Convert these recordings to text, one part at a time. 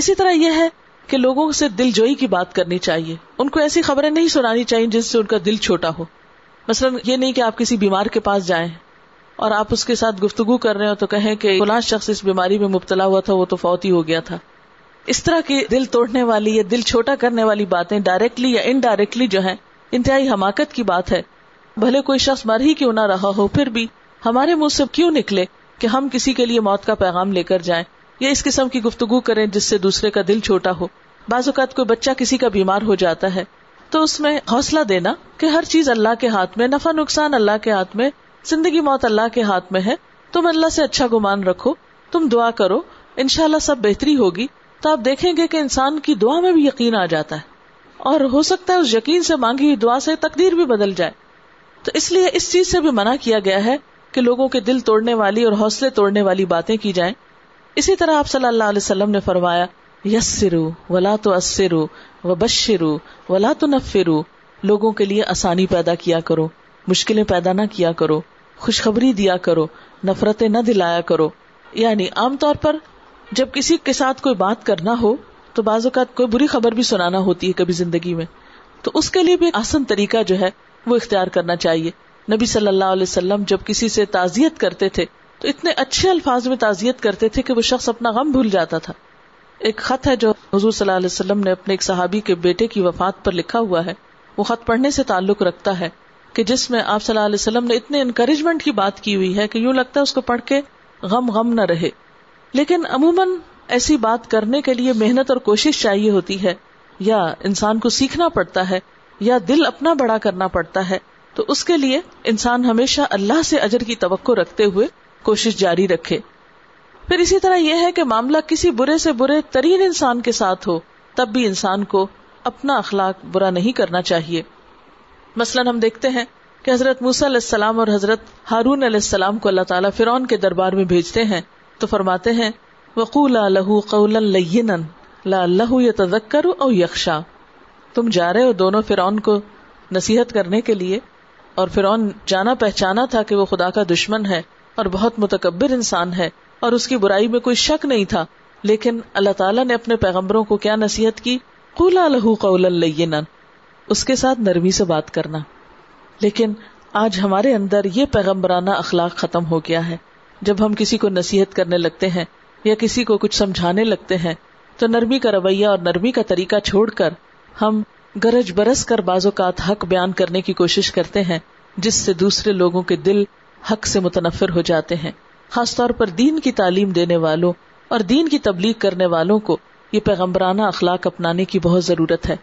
اسی طرح یہ ہے کہ لوگوں سے دل جوئی کی بات کرنی چاہیے، ان کو ایسی خبریں نہیں سنانی چاہیے جس سے ان کا دل چھوٹا ہو. مثلا یہ نہیں کہ آپ کسی بیمار کے پاس جائیں اور آپ اس کے ساتھ گفتگو کر رہے ہو تو کہیں کہ فلاں شخص اس بیماری میں مبتلا ہوا تھا، وہ تو فوت ہی ہو گیا تھا. اس طرح کی دل توڑنے والی یا دل چھوٹا کرنے والی باتیں ڈائریکٹلی یا انڈائریکٹلی جو ہیں انتہائی حماقت کی بات ہے. بھلے کوئی شخص مر ہی کیوں نہ رہا ہو، پھر بھی ہمارے منہ سے کیوں نکلے کہ ہم کسی کے لیے موت کا پیغام لے کر جائیں یا اس قسم کی گفتگو کریں جس سے دوسرے کا دل چھوٹا ہو. بعض اوقات کوئی بچہ کسی کا بیمار ہو جاتا ہے تو اس میں حوصلہ دینا کہ ہر چیز اللہ کے ہاتھ میں، نفع نقصان اللہ کے ہاتھ میں، زندگی موت اللہ کے ہاتھ میں ہے. تم اللہ سے اچھا گمان رکھو، تم دعا کرو، انشاءاللہ سب بہتری ہوگی. تو آپ دیکھیں گے کہ انسان کی دعا میں بھی یقین آ جاتا ہے، اور ہو سکتا ہے اس یقین سے مانگی ہوئی دعا سے تقدیر بھی بدل جائے. تو اس لیے اس چیز سے بھی منع کیا گیا ہے کہ لوگوں کے دل توڑنے والی اور حوصلے توڑنے والی باتیں کی جائیں. اسی طرح آپ صلی اللہ علیہ وسلم نے فرمایا، یسرو ولا تعسرو وبشرو ولا تنفرو، لوگوں کے لیے آسانی پیدا کیا کرو، مشکلیں پیدا نہ کیا کرو، خوشخبری دیا کرو، نفرتیں نہ دلایا کرو. یعنی عام طور پر جب کسی کے ساتھ کوئی بات کرنا ہو تو بعض اوقات کوئی بری خبر بھی سنانا ہوتی ہے کبھی زندگی میں، تو اس کے لیے بھی آسان طریقہ جو ہے وہ اختیار کرنا چاہیے. نبی صلی اللہ علیہ وسلم جب کسی سے تعزیت کرتے تھے تو اتنے اچھے الفاظ میں تعزیت کرتے تھے کہ وہ شخص اپنا غم بھول جاتا تھا. ایک خط ہے جو حضور صلی اللہ علیہ وسلم نے اپنے ایک صحابی کے بیٹے کی وفات پر لکھا ہوا ہے، وہ خط پڑھنے سے تعلق رکھتا ہے، کہ جس میں آپ صلی اللہ علیہ وسلم نے اتنے انکریجمنٹ کی بات کی ہوئی ہے کہ یوں لگتا ہے اس کو پڑھ کے غم نہ رہے. لیکن عموماً ایسی بات کرنے کے لیے محنت اور کوشش چاہیے ہوتی ہے، یا انسان کو سیکھنا پڑتا ہے، یا دل اپنا بڑا کرنا پڑتا ہے. تو اس کے لیے انسان ہمیشہ اللہ سے اجر کی توقع رکھتے ہوئے کوشش جاری رکھے. پھر اسی طرح یہ ہے کہ معاملہ کسی برے سے برے ترین انسان کے ساتھ ہو تب بھی انسان کو اپنا اخلاق برا نہیں کرنا چاہیے. مثلاً ہم دیکھتے ہیں کہ حضرت موسیٰ علیہ السلام اور حضرت ہارون علیہ السلام کو اللہ تعالیٰ فرعون کے دربار میں بھیجتے ہیں تو فرماتے ہیں، وَقُولَا لَهُ قَوْلًا لَيِّنًا لَعَلَّهُ يَتَذَكَّرُ أَوْ يَخْشَى. تم جا رہے ہو دونوں فرعون کو نصیحت کرنے کے لیے، اور فرعون جانا پہچانا تھا کہ وہ خدا کا دشمن ہے اور بہت متکبر انسان ہے، اور اس کی برائی میں کوئی شک نہیں تھا. لیکن اللہ تعالیٰ نے اپنے پیغمبروں کو کیا نصیحت کی، قُولَا لَهُ قَوْلًا لَيِّنًا، اس کے ساتھ نرمی سے بات کرنا. لیکن آج ہمارے اندر یہ پیغمبرانہ اخلاق ختم ہو گیا ہے. جب ہم کسی کو نصیحت کرنے لگتے ہیں یا کسی کو کچھ سمجھانے لگتے ہیں تو نرمی کا رویہ اور نرمی کا طریقہ چھوڑ کر ہم گرج برس کر بعض اوقات حق بیان کرنے کی کوشش کرتے ہیں، جس سے دوسرے لوگوں کے دل حق سے متنفر ہو جاتے ہیں. خاص طور پر دین کی تعلیم دینے والوں اور دین کی تبلیغ کرنے والوں کو یہ پیغمبرانہ اخلاق اپنانے کی بہت ضرورت ہے.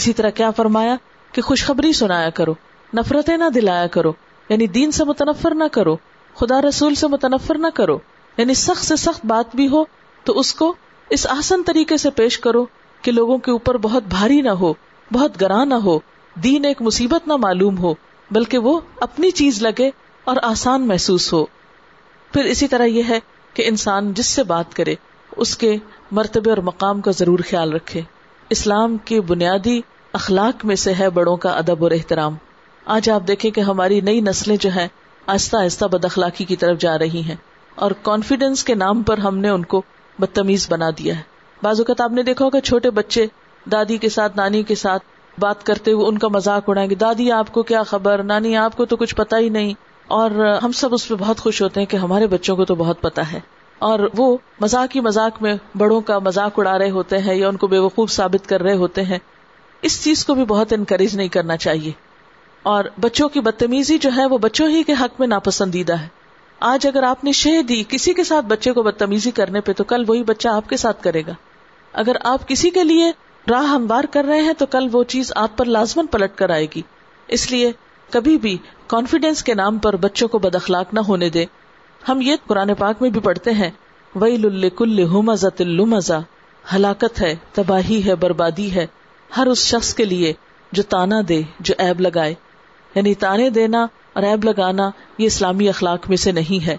اسی طرح کیا فرمایا کہ خوشخبری سنایا کرو، نفرتیں نہ دلایا کرو، یعنی دین سے متنفر نہ کرو، خدا رسول سے متنفر نہ کرو. یعنی سخت سے سخت بات بھی ہو تو اس کو اس آسان طریقے سے پیش کرو کہ لوگوں کے اوپر بہت بھاری نہ ہو، بہت گراں نہ ہو، دین ایک مصیبت نہ معلوم ہو، بلکہ وہ اپنی چیز لگے اور آسان محسوس ہو. پھر اسی طرح یہ ہے کہ انسان جس سے بات کرے اس کے مرتبے اور مقام کا ضرور خیال رکھے. اسلام کے بنیادی اخلاق میں سے ہے بڑوں کا ادب اور احترام. آج آپ دیکھیں کہ ہماری نئی نسلیں جو ہیں آہستہ آہستہ بد اخلاقی کی طرف جا رہی ہیں، اور کانفیڈنس کے نام پر ہم نے ان کو بدتمیز بنا دیا ہے. بعض اوقات آپ نے دیکھا ہوگا چھوٹے بچے دادی کے ساتھ نانی کے ساتھ بات کرتے ہوئے ان کا مذاق اڑائیں گے، دادی آپ کو کیا خبر، نانی آپ کو تو کچھ پتا ہی نہیں. اور ہم سب اس پہ بہت خوش ہوتے ہیں کہ ہمارے بچوں کو تو بہت پتا ہے، اور وہ مذاق ہی مذاق میں بڑوں کا مذاق اڑا رہے ہوتے ہیں یا ان کو بیوقوف ثابت کر رہے ہوتے ہیں. اس چیز کو بھی بہت انکریج نہیں کرنا چاہیے. اور بچوں کی بدتمیزی جو ہے وہ بچوں ہی کے حق میں ناپسندیدہ ہے. آج اگر آپ نے شہ دی کسی کے ساتھ بچے کو بدتمیزی کرنے پہ تو کل وہی بچہ آپ کے ساتھ کرے گا. اگر آپ کسی کے لیے راہ ہموار کر رہے ہیں تو کل وہ چیز آپ پر لازماً پلٹ کر آئے گی. اس لیے کبھی بھی کانفیڈینس کے نام پر بچوں کو بد اخلاق نہ ہونے دے. ہم یہ قرآن پاک میں بھی پڑھتے ہیں، وَيْلٌ لِّكُلِّ هُمَزَةٍ لُّمَزَةٍ، ہلاکت ہے، تباہی ہے، بربادی ہے ہر اس شخص کے لیے جو تانا دے، جو عیب لگائے. یعنی تانے دینا اور عیب لگانا یہ اسلامی اخلاق میں سے نہیں ہے.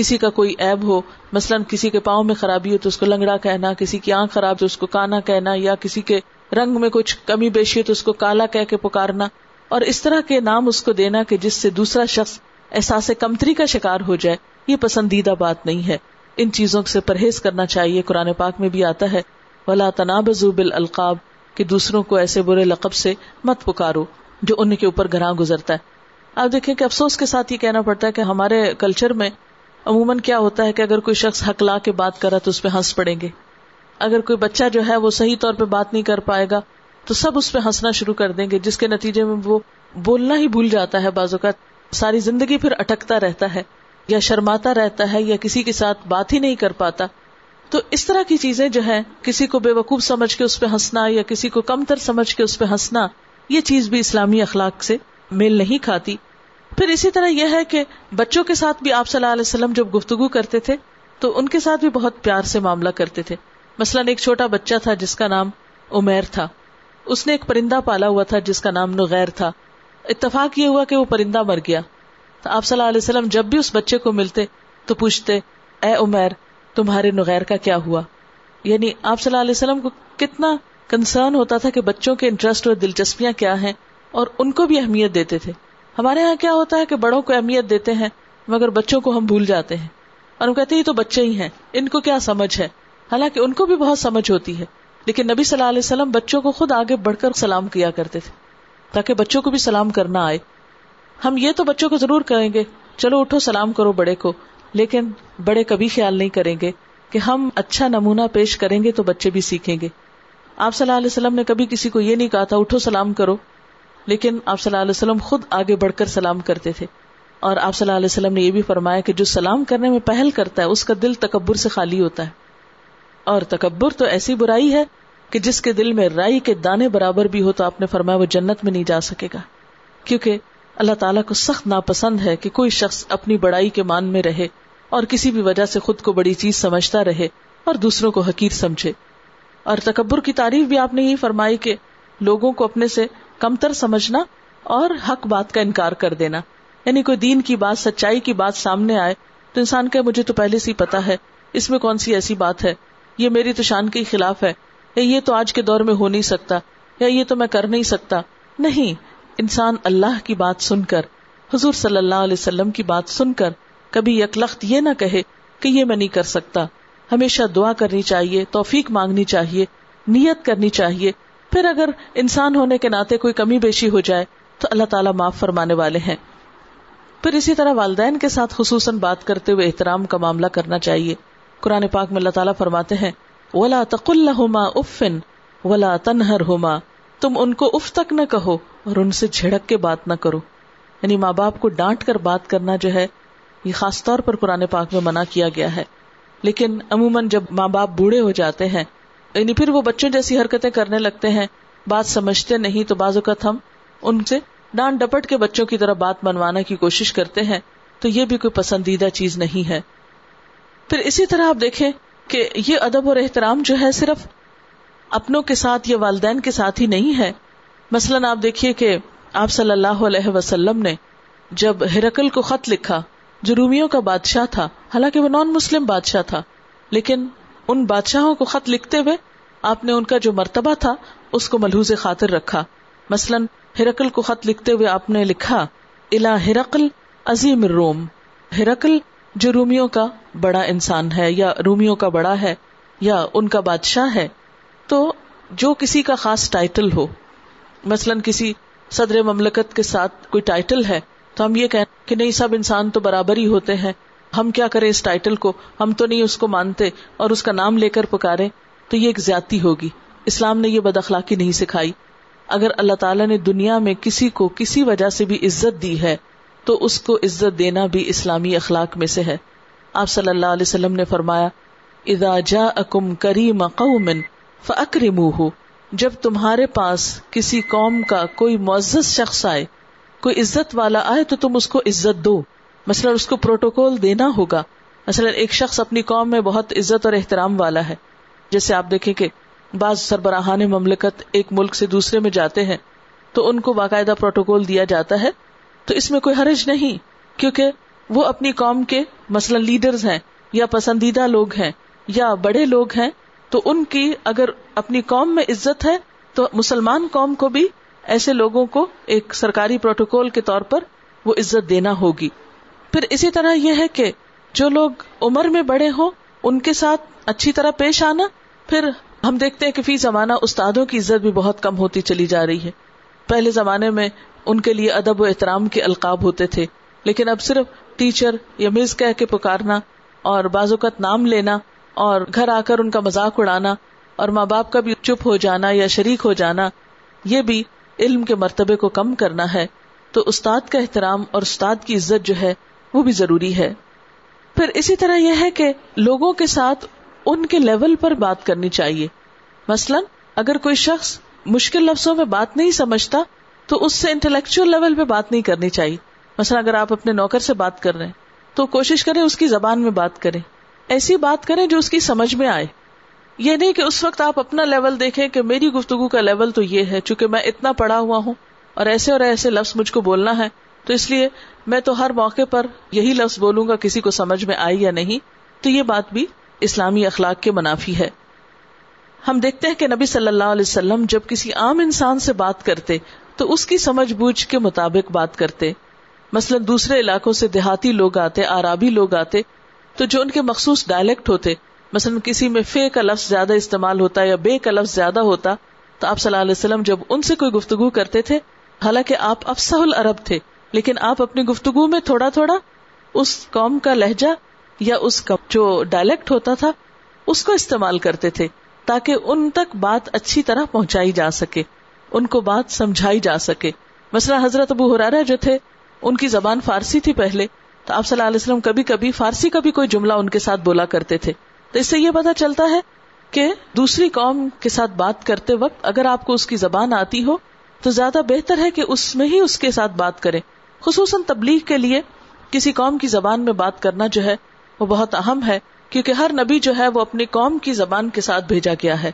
کسی کا کوئی عیب ہو، مثلا کسی کے پاؤں میں خرابی ہو تو اس کو لنگڑا کہنا، کسی کی آنکھ خراب تو اس کو کانا کہنا، یا کسی کے رنگ میں کچھ کمی بیشی ہو تو اس کو کالا کہہ کے پکارنا، اور اس طرح کے نام اس کو دینا کہ جس سے دوسرا شخص احساس کمتری کا شکار ہو جائے، یہ پسندیدہ بات نہیں ہے. ان چیزوں سے پرہیز کرنا چاہیے. قرآن پاک میں بھی آتا ہے ولا تنابزوا بالالقاب، کہ دوسروں کو ایسے برے لقب سے مت پکارو جو ان کے اوپر گراں گزرتا ہے۔ آپ دیکھیں کہ افسوس کے ساتھ یہ کہنا پڑتا ہے کہ ہمارے کلچر میں عموماً کیا ہوتا ہے کہ اگر کوئی شخص حق لا کے بات کرا تو اس پہ ہنس پڑیں گے، اگر کوئی بچہ جو ہے وہ صحیح طور پہ بات نہیں کر پائے گا تو سب اس پہ ہنسنا شروع کر دیں گے، جس کے نتیجے میں وہ بولنا ہی بھول جاتا ہے، بعض اوقات ساری زندگی پھر اٹکتا رہتا ہے یا شرماتا رہتا ہے یا کسی کے ساتھ بات ہی نہیں کر پاتا۔ تو اس طرح کی چیزیں جو ہیں، کسی کو بے وقوف سمجھ کے اس پہ ہنسنا یا کسی کو کم تر سمجھ کے اس پہ ہنسنا، یہ چیز بھی اسلامی اخلاق سے میل نہیں کھاتی۔ پھر اسی طرح یہ ہے کہ بچوں کے ساتھ بھی آپ صلی اللہ علیہ وسلم جب گفتگو کرتے تھے تو ان کے ساتھ بھی بہت پیار سے معاملہ کرتے تھے۔ مثلاً ایک چھوٹا بچہ تھا جس کا نام عمیر تھا، اس نے ایک پرندہ پالا ہوا تھا جس کا نام نغیر تھا۔ اتفاق یہ ہوا کہ وہ پرندہ مر گیا، تو آپ صلی اللہ علیہ وسلم جب بھی اس بچے کو ملتے تو پوچھتے، اے عمیر تمہارے نغیر کا کیا ہوا؟ یعنی آپ صلی اللہ علیہ وسلم کو کتنا کنسرن ہوتا تھا کہ بچوں کے انٹرسٹ اور دلچسپیاں کیا ہیں، اور ان کو بھی اہمیت دیتے تھے۔ ہمارے ہاں کیا ہوتا ہے کہ بڑوں کو اہمیت دیتے ہیں مگر بچوں کو ہم بھول جاتے ہیں، اور ہم کہتے ہیں یہ تو بچے ہی ہیں، ان کو کیا سمجھ ہے، حالانکہ ان کو بھی بہت سمجھ ہوتی ہے۔ لیکن نبی صلی اللہ علیہ وسلم بچوں کو خود آگے بڑھ کر سلام کیا کرتے تھے تاکہ بچوں کو بھی سلام کرنا آئے۔ ہم یہ تو بچوں کو ضرور کریں گے، چلو اٹھو سلام کرو بڑے کو، لیکن بڑے کبھی خیال نہیں کریں گے کہ ہم اچھا نمونہ پیش کریں گے تو بچے بھی سیکھیں گے۔ آپ صلی اللہ علیہ وسلم نے کبھی کسی کو یہ نہیں کہا تھا اٹھو سلام کرو، لیکن آپ صلی اللہ علیہ وسلم خود آگے بڑھ کر سلام کرتے تھے، اور آپ صلی اللہ علیہ وسلم نے یہ بھی فرمایا کہ جو سلام کرنے میں پہل کرتا ہے اس کا دل تکبر سے خالی ہوتا ہے، اور تکبر تو ایسی برائی ہے کہ جس کے دل میں رائی کے دانے برابر بھی ہو تو آپ نے فرمایا وہ جنت میں نہیں جا سکے گا، کیونکہ اللہ تعالیٰ کو سخت ناپسند ہے کہ کوئی شخص اپنی بڑائی کے مان میں رہے اور کسی بھی وجہ سے خود کو بڑی چیز سمجھتا رہے اور دوسروں کو حقیر سمجھے۔ اور تکبر کی تعریف بھی آپ نے یہی فرمائی کہ لوگوں کو اپنے سے کمتر سمجھنا اور حق بات کا انکار کر دینا، یعنی کوئی دین کی بات، سچائی کی بات سامنے آئے تو انسان کہے مجھے تو پہلے سے ہی پتا ہے، اس میں کون سی ایسی بات ہے، یہ میری تو شان کے خلاف ہے، یا یہ تو آج کے دور میں ہو نہیں سکتا، یا یہ تو میں کر نہیں سکتا۔ نہیں، انسان اللہ کی بات سن کر، حضور صلی اللہ علیہ وسلم کی بات سن کر کبھی یکلخت یہ نہ کہے کہ یہ میں نہیں کر سکتا۔ ہمیشہ دعا کرنی چاہیے، توفیق مانگنی چاہیے، نیت کرنی چاہیے، پھر اگر انسان ہونے کے ناطے کوئی کمی بیشی ہو جائے تو اللہ تعالیٰ معاف فرمانے والے ہیں۔ پھر اسی طرح والدین کے ساتھ خصوصاً بات کرتے ہوئے احترام کا معاملہ کرنا چاہیے۔ قرآن پاک میں اللہ تعالیٰ فرماتے ہیں وَلَا تَقُلْ لَهُمَا أُفٍّ وَلَا تَنْهَرْهُمَا، تم ان کو اف تک نہ کہو اور ان سے جھڑک کے بات نہ کرو۔ یعنی ماں باپ کو ڈانٹ کر بات کرنا جو ہے یہ خاص طور پر قرآن پاک میں منع کیا گیا ہے، لیکن عموماً جب ماں باپ بوڑھے ہو جاتے ہیں یعنی پھر وہ بچوں جیسی حرکتیں کرنے لگتے ہیں، بات سمجھتے نہیں، تو بعض اوقات ہم ان سے ڈانٹ ڈپٹ کے بچوں کی طرح بات منوانے کی کوشش کرتے ہیں، تو یہ بھی کوئی پسندیدہ چیز نہیں ہے۔ پھر اسی طرح آپ دیکھیں کہ یہ ادب اور احترام جو ہے صرف اپنوں کے ساتھ یا والدین کے ساتھ ہی نہیں ہے۔ مثلاً آپ دیکھیے کہ آپ صلی اللہ علیہ وسلم نے جب ہرقل کو خط لکھا جو رومیوں کا بادشاہ تھا، حالانکہ وہ نان مسلم بادشاہ تھا، لیکن ان بادشاہوں کو خط لکھتے ہوئے آپ نے ان کا جو مرتبہ تھا اس کو ملحوظ خاطر رکھا۔ مثلاً ہرقل کو خط لکھتے ہوئے آپ نے لکھا الا ہرقل عظیم الروم، ہرقل جو رومیوں کا بڑا انسان ہے یا رومیوں کا بڑا ہے یا ان کا بادشاہ ہے۔ تو جو کسی کا خاص ٹائٹل ہو، مثلا کسی صدر مملکت کے ساتھ کوئی ٹائٹل ہے تو ہم یہ کہیں کہ نہیں سب انسان تو برابر ہی ہوتے ہیں، ہم کیا کریں اس ٹائٹل کو، ہم تو نہیں اس کو مانتے اور اس کا نام لے کر پکاریں، تو یہ ایک زیادتی ہوگی۔ اسلام نے یہ بد اخلاقی نہیں سکھائی۔ اگر اللہ تعالیٰ نے دنیا میں کسی کو کسی وجہ سے بھی عزت دی ہے تو اس کو عزت دینا بھی اسلامی اخلاق میں سے ہے۔ آپ صلی اللہ علیہ وسلم نے فرمایا اذا جاءکم کریم قوم فاکرموہ، جب تمہارے پاس کسی قوم کا کوئی معزز شخص آئے، کوئی عزت والا آئے تو تم اس کو عزت دو۔ مثلا اس کو پروٹوکول دینا ہوگا۔ مثلا ایک شخص اپنی قوم میں بہت عزت اور احترام والا ہے، جیسے آپ دیکھیں کہ بعض سربراہان مملکت ایک ملک سے دوسرے میں جاتے ہیں تو ان کو باقاعدہ پروٹوکول دیا جاتا ہے، تو اس میں کوئی حرج نہیں، کیونکہ وہ اپنی قوم کے مثلا لیڈرز ہیں یا پسندیدہ لوگ ہیں یا بڑے لوگ ہیں، تو ان کی اگر اپنی قوم میں عزت ہے تو مسلمان قوم کو بھی ایسے لوگوں کو ایک سرکاری پروٹوکول کے طور پر وہ عزت دینا ہوگی۔ پھر اسی طرح یہ ہے کہ جو لوگ عمر میں بڑے ہوں ان کے ساتھ اچھی طرح پیش آنا، پھر ہم دیکھتے ہیں کہ فی زمانہ استادوں کی عزت بھی بہت کم ہوتی چلی جا رہی ہے. پہلے زمانے میں ان کے لیے ادب و احترام کے القاب ہوتے تھے, لیکن اب صرف ٹیچر یا مس کہہ کے پکارنا اور بعض اوقات نام لینا اور گھر آ کر ان کا مذاق اڑانا اور ماں باپ کا بھی چپ ہو جانا یا شریک ہو جانا, یہ بھی علم کے مرتبے کو کم کرنا ہے. تو استاد کا احترام اور استاد کی عزت جو ہے وہ بھی ضروری ہے. پھر اسی طرح یہ ہے کہ لوگوں کے ساتھ ان کے لیول پر بات کرنی چاہیے. مثلا اگر کوئی شخص مشکل لفظوں میں بات نہیں سمجھتا تو اس سے انٹلیکچوئل لیول پہ بات نہیں کرنی چاہیے. مثلا اگر آپ اپنے نوکر سے بات کر رہے ہیں تو کوشش کریں اس کی زبان میں بات کریں, ایسی بات کریں جو اس کی سمجھ میں آئے. یہ نہیں کہ اس وقت آپ اپنا لیول دیکھیں کہ میری گفتگو کا لیول تو یہ ہے, چونکہ میں اتنا پڑھا ہوا ہوں اور ایسے لفظ مجھ کو بولنا ہے, تو اس لیے میں تو ہر موقع پر یہی لفظ بولوں گا, کسی کو سمجھ میں آئی یا نہیں. تو یہ بات بھی اسلامی اخلاق کے منافی ہے. ہم دیکھتے ہیں کہ نبی صلی اللہ علیہ وسلم جب کسی عام انسان سے بات کرتے تو اس کی سمجھ بوجھ کے مطابق بات کرتے. مثلا دوسرے علاقوں سے دیہاتی لوگ آتے, آرابی لوگ آتے, تو جو ان کے مخصوص ڈائلیکٹ ہوتے, مثلا کسی میں فے کا لفظ زیادہ استعمال ہوتا یا بے کا لفظ زیادہ ہوتا, تو آپ صلی اللہ علیہ وسلم جب ان سے کوئی گفتگو کرتے تھے, حالانکہ آپ افصح العرب تھے, لیکن آپ اپنی گفتگو میں تھوڑا تھوڑا اس قوم کا لہجہ یا اس کا جو ڈائلیکٹ ہوتا تھا اس کو استعمال کرتے تھے تاکہ ان تک بات اچھی طرح پہنچائی جا سکے, ان کو بات سمجھائی جا سکے. مثلا حضرت ابو ہریرہ جو تھے ان کی زبان فارسی تھی پہلے, تو آپ صلی اللہ علیہ وسلم کبھی کبھی فارسی کا بھی کوئی جملہ ان کے ساتھ بولا کرتے تھے. تو اس سے یہ پتا چلتا ہے کہ دوسری قوم کے ساتھ بات کرتے وقت اگر آپ کو اس کی زبان آتی ہو تو زیادہ بہتر ہے کہ اس میں ہی اس کے ساتھ بات کریں. خصوصاً تبلیغ کے لیے کسی قوم کی زبان میں بات کرنا جو ہے وہ بہت اہم ہے, کیونکہ ہر نبی جو ہے وہ اپنی قوم کی زبان کے ساتھ بھیجا گیا ہے.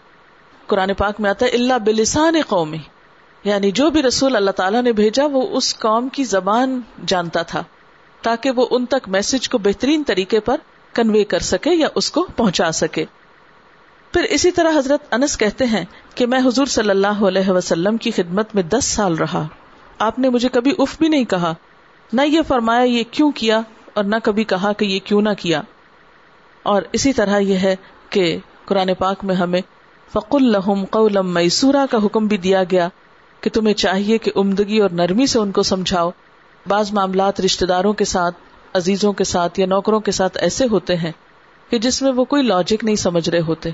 قرآن پاک میں آتا ہے الا بلسان قومی, یعنی جو بھی رسول اللہ تعالیٰ نے بھیجا وہ اس قوم کی زبان جانتا تھا تاکہ وہ ان تک میسج کو بہترین طریقے پر کنوے کر سکے یا اس کو پہنچا سکے. پھر اسی طرح حضرت انس کہتے ہیں کہ میں حضور صلی اللہ علیہ وسلم کی خدمت میں 10 سال رہا. آپ نے مجھے کبھی اف بھی نہیں کہا, نہ یہ فرمایا یہ کیوں کیا, اور نہ کبھی کہا کہ یہ کیوں نہ کیا. اور اسی طرح یہ ہے کہ قرآن پاک میں ہمیں فَقُلْ لَهُمْ قَوْلًا مَيْسُورًا کا حکم بھی دیا گیا کہ تمہیں چاہیے کہ عمدگی اور نرمی سے ان کو سمجھاؤ. بعض معاملات رشتہ داروں کے ساتھ, عزیزوں کے ساتھ یا نوکروں کے ساتھ ایسے ہوتے ہیں کہ جس میں وہ کوئی لاجک نہیں سمجھ رہے ہوتے.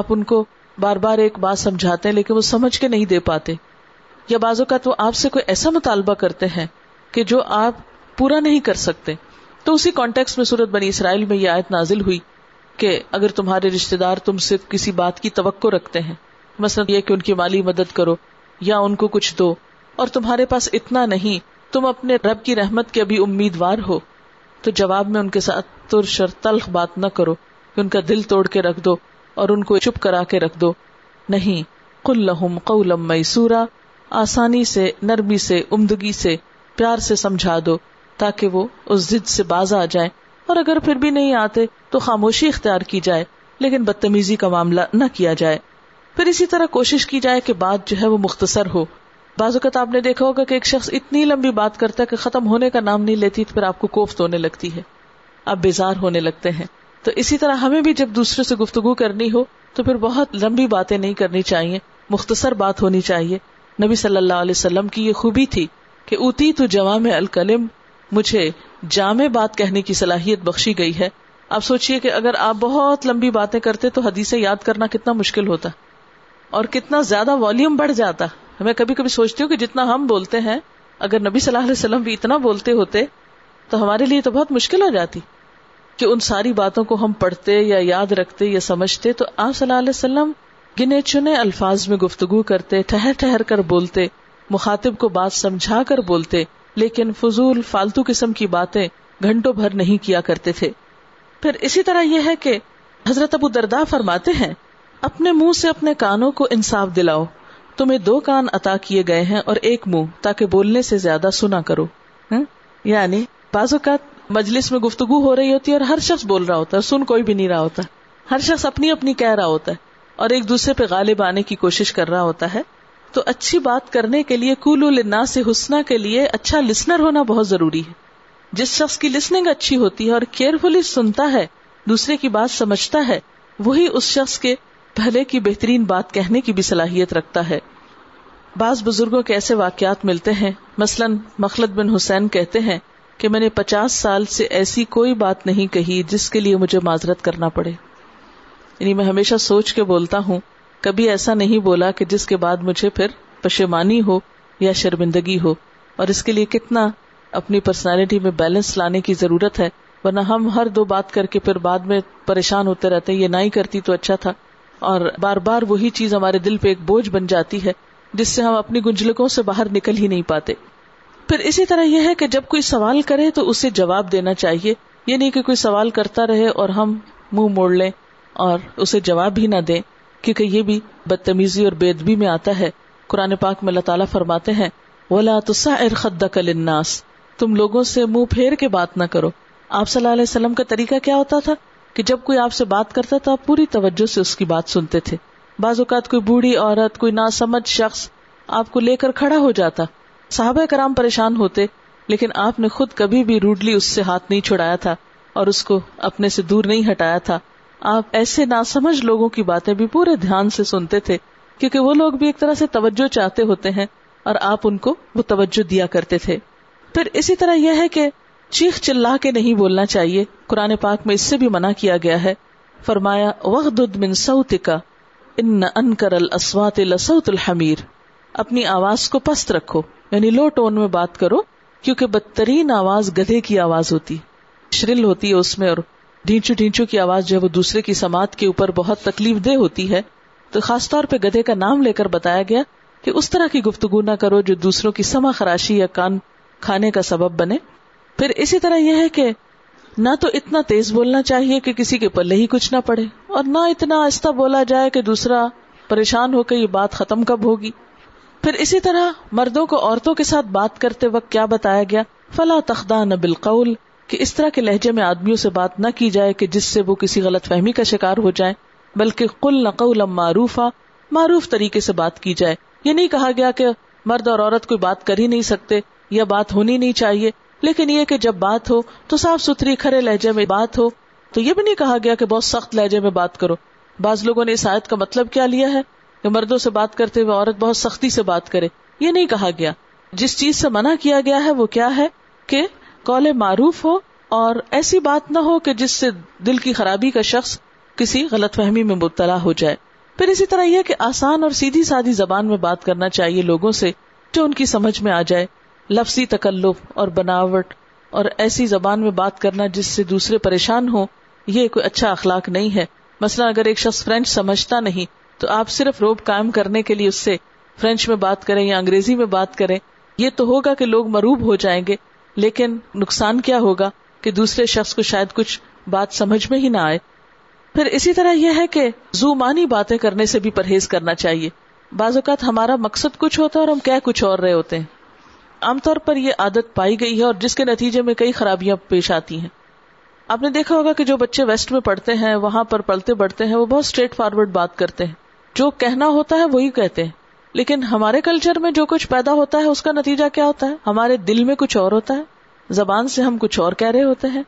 آپ ان کو بار بار ایک بات سمجھاتے ہیں لیکن وہ سمجھ کے نہیں دے پاتے, یا بعض اوقات وہ آپ سے کوئی ایسا مطالبہ کرتے ہیں کہ جو آپ پورا نہیں کر سکتے. تو اسی کانٹیکس میں سورت بنی اسرائیل میں یہ آیت نازل ہوئی کہ اگر تمہارے رشتہ دار تم سے کسی بات کی توقع رکھتے ہیں, مثلا یہ کہ ان کی مالی مدد کرو یا ان کو کچھ دو, اور تمہارے پاس اتنا نہیں, تم اپنے رب کی رحمت کے ابھی امیدوار ہو, تو جواب میں ان کے ساتھ ترش اور تلخ بات نہ کرو کہ ان کا دل توڑ کے رکھ دو اور ان کو چپ کرا کے رکھ دو. نہیں, قل لہم قولا میسورا, آسانی سے, نرمی سے, عمدگی سے, پیار سے سمجھا دو تاکہ وہ اس ضد سے باز آ جائیں, اور اگر پھر بھی نہیں آتے تو خاموشی اختیار کی جائے لیکن بدتمیزی کا معاملہ نہ کیا جائے. پھر اسی طرح کوشش کی جائے کہ بات جو ہے وہ مختصر ہو. بعض اوقات آپ نے دیکھا ہوگا کہ ایک شخص اتنی لمبی بات کرتا ہے کہ ختم ہونے کا نام نہیں لیتی, تو پھر آپ کو کوفت ہونے لگتی ہے, آپ بیزار ہونے لگتے ہیں. تو اسی طرح ہمیں بھی جب دوسرے سے گفتگو کرنی ہو تو پھر بہت لمبی باتیں نہیں کرنی چاہیے, مختصر بات ہونی چاہیے. نبی صلی اللہ علیہ وسلم کی یہ خوبی تھی کہ اوتی تو جوامع الکلم, مجھے جامع بات کہنے کی صلاحیت بخشی گئی ہے. آپ سوچئے کہ اگر آپ بہت لمبی باتیں کرتے تو حدیثیں یاد کرنا کتنا مشکل ہوتا اور کتنا زیادہ والیوم بڑھ جاتا. میں کبھی کبھی سوچتی ہوں کہ جتنا ہم بولتے ہیں اگر نبی صلی اللہ علیہ وسلم بھی اتنا بولتے ہوتے تو ہمارے لیے تو بہت مشکل ہو جاتی کہ ان ساری باتوں کو ہم پڑھتے یا یاد رکھتے یا سمجھتے. تو آپ صلی اللہ علیہ وسلم گنے چنے الفاظ میں گفتگو کرتے, ٹھہر ٹھہر کر بولتے, مخاطب کو بات سمجھا کر بولتے, لیکن فضول فالتو قسم کی باتیں گھنٹوں بھر نہیں کیا کرتے تھے. پھر اسی طرح یہ ہے کہ حضرت ابو درداء فرماتے ہیں اپنے منہ سے اپنے کانوں کو انصاف دلاؤ, تمہیں 2 کان عطا کیے گئے ہیں اور ایک منہ, تاکہ بولنے سے زیادہ سنا کرو. یعنی بعض اوقات مجلس میں گفتگو ہو رہی ہوتی ہے اور ہر شخص بول رہا ہوتا ہے, سن کوئی بھی نہیں رہا ہوتا, ہر شخص اپنی اپنی کہہ رہا ہوتا ہے اور ایک دوسرے پہ غالب آنے کی کوشش کر رہا ہوتا ہے. تو اچھی بات کرنے کے لیے, قولوا للناس حسنا کے لیے اچھا لسنر ہونا بہت ضروری ہے. جس شخص کی لسننگ اچھی ہوتی ہے اور کیئرفلی سنتا ہے, دوسرے کی بات سمجھتا ہے, وہی اس شخص کے بھلے کی بہترین بات کہنے کی بھی صلاحیت رکھتا ہے۔ بعض بزرگوں کے ایسے واقعات ملتے ہیں، مثلاً مخلد بن حسین کہتے ہیں کہ میں نے 50 سال سے ایسی کوئی بات نہیں کہی جس کے لیے مجھے معذرت کرنا پڑے، یعنی میں ہمیشہ سوچ کے بولتا ہوں، کبھی ایسا نہیں بولا کہ جس کے بعد مجھے پھر پشیمانی ہو یا شرمندگی ہو، اور اس کے لیے کتنا اپنی پرسنالٹی میں بیلنس لانے کی ضرورت ہے، ورنہ ہم ہر دو بات کر کے پھر بعد میں پریشان ہوتے رہتے ہیں، یہ نہ ہی کرتی تو اچھا تھا، اور بار بار وہی چیز ہمارے دل پہ ایک بوجھ بن جاتی ہے جس سے ہم اپنی گنجلکوں سے باہر نکل ہی نہیں پاتے۔ پھر اسی طرح یہ ہے کہ جب کوئی سوال کرے تو اسے جواب دینا چاہیے، یہ نہیں کہ کوئی سوال کرتا رہے اور ہم منہ موڑ لیں اور اسے جواب ہی نہ دیں، کیونکہ یہ بھی بدتمیزی اور بے ادبی میں آتا ہے۔ قرآن پاک میں اللہ تعالیٰ فرماتے ہیں، وَلَا تُسَعِرْ خَدَّكَ لِلنَّاسِ، تم لوگوں سے منہ پھیر کے بات نہ کرو۔ آپ صلی اللہ علیہ وسلم کا طریقہ کیا ہوتا تھا کہ جب کوئی آپ سے بات کرتا تھا آپ پوری توجہ سے اس کی بات سنتے تھے۔ بعض اوقات کوئی بوڑھی عورت، کوئی ناسمجھ شخص آپ کو لے کر کھڑا ہو جاتا، صحابہ کرام پریشان ہوتے، لیکن آپ نے خود کبھی بھی روڈلی اس سے ہاتھ نہیں چھڑایا تھا اور اس کو اپنے سے دور نہیں ہٹایا تھا۔ آپ ایسے ناسمجھ لوگوں کی باتیں بھی پورے دھیان سے سنتے تھے، کیونکہ وہ لوگ بھی ایک طرح سے توجہ چاہتے ہوتے ہیں اور آپ ان کو وہ توجہ دیا کرتے تھے۔ پھر اسی طرح یہ ہے کہ چیخ چلا کے نہیں بولنا چاہیے، قرآن پاک میں اس سے بھی منع کیا گیا ہے۔ فرمایا، وَغْضُضْ مِنْ صَوْتِكَ ان انکر الاصوات لصوت الحمیر، اپنی آواز کو پست رکھو، یعنی لو ٹون میں بات کرو، کیونکہ بدترین آواز گدھے کی آواز ہوتی، شرل ہوتی ہے اس میں، اور ڈھینچو کی آواز جو ہے وہ دوسرے کی سماعت کے اوپر بہت تکلیف دہ ہوتی ہے۔ تو خاص طور پہ گدھے کا نام لے کر بتایا گیا کہ اس طرح کی گفتگو نہ کرو جو دوسروں کی سمع خراشی یا کان کھانے کا سبب بنے۔ پھر اسی طرح یہ ہے کہ نہ تو اتنا تیز بولنا چاہیے کہ کسی کے پلے ہی کچھ نہ پڑے، اور نہ اتنا آہستہ بولا جائے کہ دوسرا پریشان ہو کے یہ بات ختم کب ہوگی۔ پھر اسی طرح مردوں کو عورتوں کے ساتھ بات کرتے وقت کیا بتایا گیا، فلا تخدعن بالقول، کہ اس طرح کے لہجے میں آدمیوں سے بات نہ کی جائے کہ جس سے وہ کسی غلط فہمی کا شکار ہو جائیں، بلکہ قلن قولا معروفا، معروف طریقے سے بات کی جائے۔ یہ نہیں کہا گیا کہ مرد اور عورت کوئی بات کر ہی نہیں سکتے یا بات ہونی نہیں چاہیے، لیکن یہ کہ جب بات ہو تو صاف ستھری کھرے لہجے میں بات ہو۔ تو یہ بھی نہیں کہا گیا کہ بہت سخت لہجے میں بات کرو۔ بعض لوگوں نے اس آیت کا مطلب کیا لیا ہے کہ مردوں سے بات کرتے ہوئے عورت بہت سختی سے بات کرے، یہ نہیں کہا گیا۔ جس چیز سے منع کیا گیا ہے وہ کیا ہے کہ قول معروف ہو، اور ایسی بات نہ ہو کہ جس سے دل کی خرابی کا شخص کسی غلط فہمی میں مبتلا ہو جائے۔ پھر اسی طرح یہ کہ آسان اور سیدھی سادی زبان میں بات کرنا چاہیے لوگوں سے جو ان کی سمجھ میں آ جائے۔ لفظی تکلف اور بناوٹ اور ایسی زبان میں بات کرنا جس سے دوسرے پریشان ہوں، یہ کوئی اچھا اخلاق نہیں ہے۔ مثلا اگر ایک شخص فرینچ سمجھتا نہیں تو آپ صرف رعب قائم کرنے کے لیے اس سے فرینچ میں بات کریں یا انگریزی میں بات کریں، یہ تو ہوگا کہ لوگ مروب ہو جائیں گے، لیکن نقصان کیا ہوگا کہ دوسرے شخص کو شاید کچھ بات سمجھ میں ہی نہ آئے۔ پھر اسی طرح یہ ہے کہ زومانی باتیں کرنے سے بھی پرہیز کرنا چاہیے۔ بعض اوقات ہمارا مقصد کچھ ہوتا ہے اور ہم کہہ کچھ اور رہے ہوتے ہیں۔ عام طور پر یہ عادت پائی گئی ہے اور جس کے نتیجے میں کئی خرابیاں پیش آتی ہیں۔ آپ نے دیکھا ہوگا کہ جو بچے ویسٹ میں پڑھتے ہیں، وہاں پر پلتے بڑھتے ہیں، وہ بہت اسٹریٹ فارورڈ بات کرتے ہیں، جو کہنا ہوتا ہے وہی کہتے ہیں۔ لیکن ہمارے کلچر میں جو کچھ پیدا ہوتا ہے اس کا نتیجہ کیا ہوتا ہے، ہمارے دل میں کچھ اور ہوتا ہے، زبان سے ہم کچھ اور کہہ رہے ہوتے ہیں،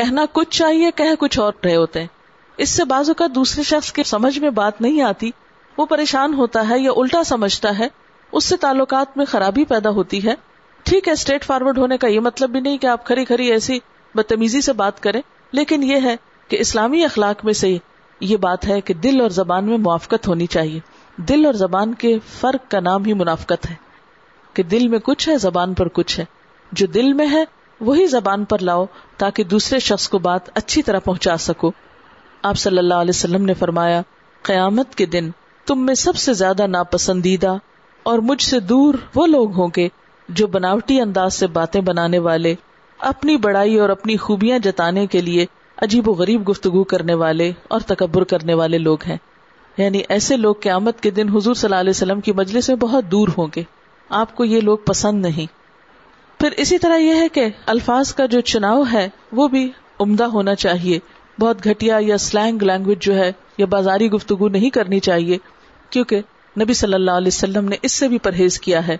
کہنا کچھ چاہیے، کہہ کچھ اور رہے ہوتے ہیں۔ اس سے بعض اوقات دوسرے شخص کے سمجھ میں بات نہیں آتی، وہ پریشان ہوتا ہے یا الٹا سمجھتا ہے، اس سے تعلقات میں خرابی پیدا ہوتی ہے۔ ٹھیک ہے، اسٹریٹ فارورڈ ہونے کا یہ مطلب بھی نہیں کہ آپ کھری کھری ایسی بدتمیزی سے بات کریں، لیکن یہ ہے کہ اسلامی اخلاق میں سے یہ بات ہے کہ دل اور زبان میں موافقت ہونی چاہیے۔ دل اور زبان کے فرق کا نام ہی منافقت ہے، کہ دل میں کچھ ہے، زبان پر کچھ ہے۔ جو دل میں ہے وہی زبان پر لاؤ تاکہ دوسرے شخص کو بات اچھی طرح پہنچا سکو۔ آپ صلی اللہ علیہ وسلم نے فرمایا، قیامت کے دن تم میں سب سے زیادہ ناپسندیدہ اور مجھ سے دور وہ لوگ ہوں گے جو بناوٹی انداز سے باتیں بنانے والے، اپنی بڑائی اور اپنی خوبیاں جتانے کے لیے عجیب و غریب گفتگو کرنے والے اور تکبر کرنے والے لوگ ہیں۔ یعنی ایسے لوگ قیامت کے دن حضور صلی اللہ علیہ وسلم کی مجلس میں بہت دور ہوں گے، آپ کو یہ لوگ پسند نہیں۔ پھر اسی طرح یہ ہے کہ الفاظ کا جو چناؤ ہے وہ بھی عمدہ ہونا چاہیے۔ بہت گھٹیا یا سلینگ لینگویج جو ہے یا بازاری گفتگو نہیں کرنی چاہیے، کیونکہ نبی صلی اللہ علیہ وسلم نے اس سے بھی پرہیز کیا ہے۔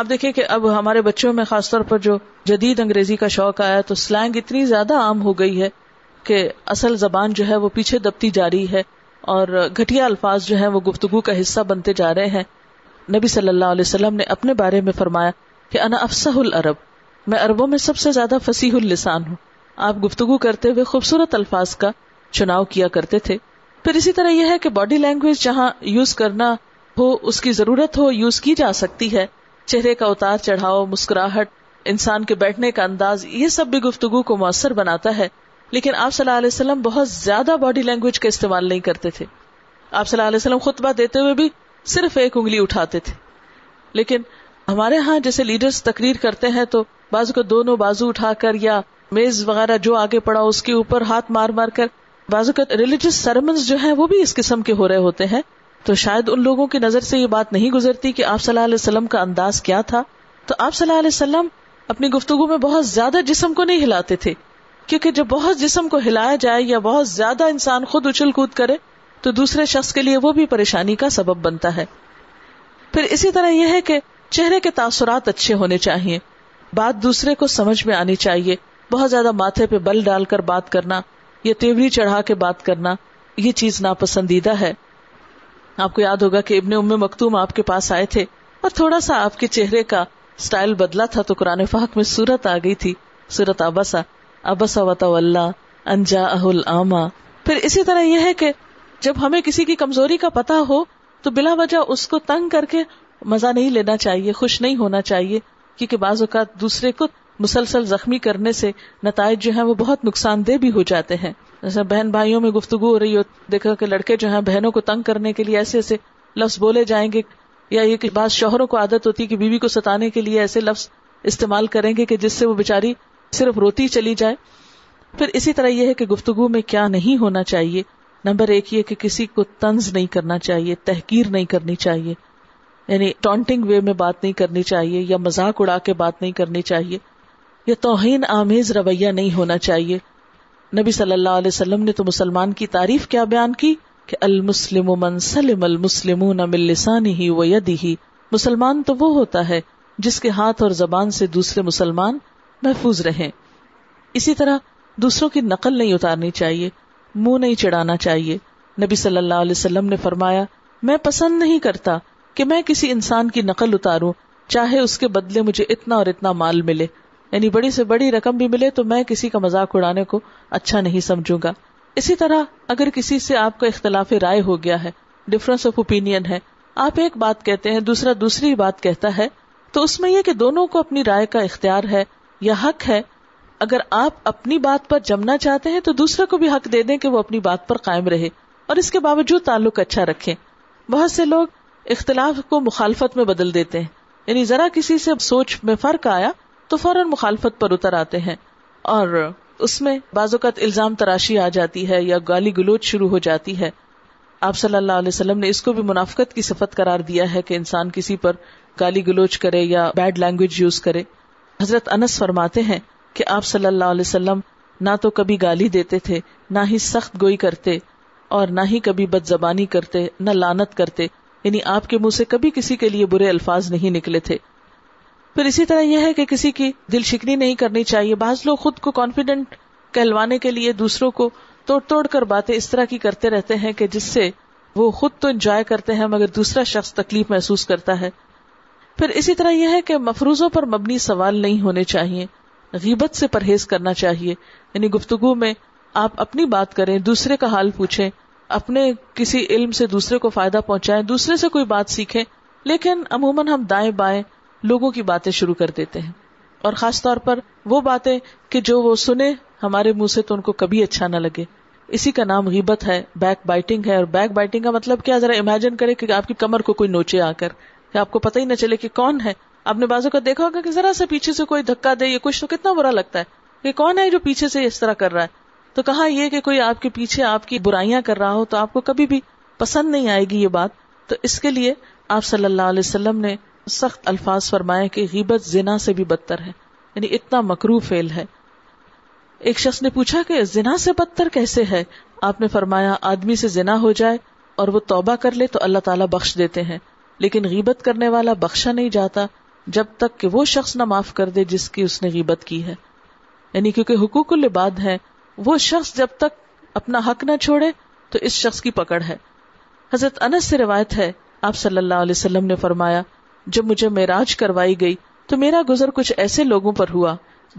اب دیکھیں کہ اب ہمارے بچوں میں خاص طور پر جو جدید انگریزی کا شوق آیا تو سلینگ اتنی زیادہ عام ہو گئی ہے کہ اصل زبان جو ہے وہ پیچھے دبتی جا رہی ہے، اور گھٹیا الفاظ جو ہیں وہ گفتگو کا حصہ بنتے جا رہے ہیں. نبی صلی اللہ علیہ وسلم نے اپنے بارے میں فرمایا کہ انا افصح العرب، میں عربوں میں سب سے زیادہ فصیح اللسان ہوں. آپ گفتگو کرتے ہوئے خوبصورت الفاظ کا چناؤ کیا کرتے تھے. پھر اسی طرح یہ ہے کہ باڈی لینگویج جہاں یوز کرنا ہو، اس کی ضرورت ہو، یوز کی جا سکتی ہے. چہرے کا اتار چڑھاؤ، مسکراہٹ، انسان کے بیٹھنے کا انداز، یہ سب بھی گفتگو کو مؤثر بناتا ہے. لیکن آپ صلی اللہ علیہ وسلم بہت زیادہ باڈی لینگویج کا استعمال نہیں کرتے تھے. آپ صلی اللہ علیہ وسلم خطبہ دیتے ہوئے بھی صرف ایک انگلی اٹھاتے تھے. لیکن ہمارے ہاں جیسے لیڈرز تقریر کرتے ہیں تو بعض کو دونوں بازو اٹھا کر یا میز وغیرہ جو آگے پڑا اس کے اوپر ہاتھ مار مار کر، بعض اوقات ریلیجس سرمنز جو ہیں وہ بھی اس قسم کے ہو رہے ہوتے ہیں. تو شاید ان لوگوں کی نظر سے یہ بات نہیں گزرتی کہ آپ صلی اللہ علیہ وسلم کا انداز کیا تھا. تو آپ صلی اللہ علیہ وسلم اپنی گفتگو میں بہت زیادہ جسم کو نہیں ہلاتے تھے، کیونکہ جب بہت جسم کو ہلایا جائے یا بہت زیادہ انسان خود اچھل کود کرے تو دوسرے شخص کے لیے وہ بھی پریشانی کا سبب بنتا ہے. پھر اسی طرح یہ ہے کہ چہرے کے تاثرات اچھے ہونے چاہیے، بات دوسرے کو سمجھ میں آنی چاہیے. بہت زیادہ ماتھے پہ بل ڈال کر بات کرنا یا تیوری چڑھا کے بات کرنا یہ چیز ناپسندیدہ ہے. آپ کو یاد ہوگا کہ ابن ام مکتوم آپ کے پاس آئے تھے اور تھوڑا سا آپ کے چہرے کا سٹائل بدلا تھا تو قرآن پاک میں سورت آ گئی تھی، سورت عبس وتولى ان جاءه الاعمى. پھر اسی طرح یہ ہے کہ جب ہمیں کسی کی کمزوری کا پتہ ہو تو بلا وجہ اس کو تنگ کر کے مزہ نہیں لینا چاہیے، خوش نہیں ہونا چاہیے، کیونکہ بعض اوقات دوسرے کو مسلسل زخمی کرنے سے نتائج جو ہیں وہ بہت نقصان دہ بھی ہو جاتے ہیں. جیسے بہن بھائیوں میں گفتگو ہو رہی ہو، دیکھا کہ لڑکے جو ہیں بہنوں کو تنگ کرنے کے لیے ایسے ایسے لفظ بولے جائیں گے، یا یہ کہ بعض شوہروں کو عادت ہوتی ہے کہ بیوی کو ستانے کے لیے ایسے لفظ استعمال کریں گے کہ جس سے وہ بیچاری صرف روتی چلی جائے. پھر اسی طرح یہ ہے کہ گفتگو میں کیا نہیں ہونا چاہیے. نمبر 1 یہ کہ کسی کو طنز نہیں کرنا چاہیے، تحقیر نہیں کرنی چاہیے، یعنی ٹانٹنگ وے میں بات نہیں کرنی چاہیے یا مذاق اڑا کے بات نہیں کرنی چاہیے. یہ توہین آمیز رویہ نہیں ہونا چاہیے. نبی صلی اللہ علیہ وسلم نے تو مسلمان کی تعریف کیا بیان کی کہ المسلم من سلم المسلمون من لسانہ ویدہ، مسلمان تو وہ ہوتا ہے جس کے ہاتھ اور زبان سے دوسرے مسلمان محفوظ رہیں. اسی طرح دوسروں کی نقل نہیں اتارنی چاہیے، منہ نہیں چڑھانا چاہیے. نبی صلی اللہ علیہ وسلم نے فرمایا میں پسند نہیں کرتا کہ میں کسی انسان کی نقل اتاروں، چاہے اس کے بدلے مجھے اتنا اور اتنا مال ملے، یعنی بڑی سے بڑی رقم بھی ملے تو میں کسی کا مذاق اڑانے کو اچھا نہیں سمجھوں گا. اسی طرح اگر کسی سے آپ کا اختلاف رائے ہو گیا ہے، ڈفرنس آف اوپینین ہے، آپ ایک بات کہتے ہیں، دوسرا دوسری بات کہتا ہے، تو اس میں یہ کہ دونوں کو اپنی رائے کا اختیار ہے یا حق ہے. اگر آپ اپنی بات پر جمنا چاہتے ہیں تو دوسرے کو بھی حق دے دیں کہ وہ اپنی بات پر قائم رہے اور اس کے باوجود تعلق اچھا رکھیں. بہت سے لوگ اختلاف کو مخالفت میں بدل دیتے ہیں، یعنی ذرا کسی سے سوچ میں فرق آیا تو فوراً مخالفت پر اتر آتے ہیں اور اس میں بعض اوقات الزام تراشی آ جاتی ہے یا گالی گلوچ شروع ہو جاتی ہے. آپ صلی اللہ علیہ وسلم نے اس کو بھی منافقت کی صفت قرار دیا ہے کہ انسان کسی پر گالی گلوچ کرے یا بیڈ لینگویج یوز کرے. حضرت انس فرماتے ہیں کہ آپ صلی اللہ علیہ وسلم نہ تو کبھی گالی دیتے تھے، نہ ہی سخت گوئی کرتے، اور نہ ہی کبھی بد زبانی کرتے، نہ لعنت کرتے، یعنی آپ کے منہ سے کبھی کسی کے لیے برے الفاظ نہیں نکلے تھے. پھر اسی طرح یہ ہے کہ کسی کی دل شکنی نہیں کرنی چاہیے. بعض لوگ خود کو کانفیڈنٹ کہلوانے کے لیے دوسروں کو توڑ توڑ کر باتیں اس طرح کی کرتے رہتے ہیں کہ جس سے وہ خود تو انجوائے کرتے ہیں مگر دوسرا شخص تکلیف محسوس کرتا ہے. پھر اسی طرح یہ ہے کہ مفروضوں پر مبنی سوال نہیں ہونے چاہیے. غیبت سے پرہیز کرنا چاہیے، یعنی گفتگو میں آپ اپنی بات کریں، دوسرے کا حال پوچھیں، اپنے کسی علم سے دوسرے کو فائدہ پہنچائیں، دوسرے سے کوئی بات سیکھیں. لیکن عموماً ہم دائیں بائیں لوگوں کی باتیں شروع کر دیتے ہیں، اور خاص طور پر وہ باتیں کہ جو وہ سنیں ہمارے منہ سے تو ان کو کبھی اچھا نہ لگے. اسی کا نام غیبت ہے، بیک بائٹنگ ہے. اور بیک بائٹنگ کا مطلب کیا، ذرا امیجن کریں کہ آپ کی کمر کو کوئی نوچے آ کر کہ آپ کو پتہ ہی نہ چلے کہ کون ہے. آپ نے بازو کا دیکھا ہوگا کہ ذرا سے پیچھے سے کوئی دھکا دے یا کچھ، تو کتنا برا لگتا ہے کہ کون ہے جو پیچھے سے اس طرح کر رہا ہے. تو کہا یہ کہ کوئی آپ کے پیچھے آپ کی برائیاں کر رہا ہو تو آپ کو کبھی بھی پسند نہیں آئے گی یہ بات. تو اس کے لیے آپ صلی اللہ علیہ وسلم نے سخت الفاظ فرمائے کہ غیبت زنا سے بھی بدتر ہے، یعنی اتنا مکروہ فعل ہے. ایک شخص نے پوچھا کہ زنا سے بدتر کیسے ہے؟ آپ نے فرمایا آدمی سے زنا ہو جائے اور وہ توبہ کر لے تو اللہ تعالیٰ بخش دیتے ہیں، لیکن غیبت کرنے والا بخشا نہیں جاتا جب تک کہ وہ شخص نہ معاف کر دے جس کی اس نے غیبت کی ہے. یعنی کیونکہ حقوق العباد ہے، وہ شخص جب تک اپنا حق نہ چھوڑے تو اس شخص کی پکڑ ہے۔ حضرت انس سے روایت ہے آپ صلی اللہ علیہ وسلم نے فرمایا، جب مجھے معراج کروائی گئی تو میرا گزر کچھ ایسے لوگوں پر ہوا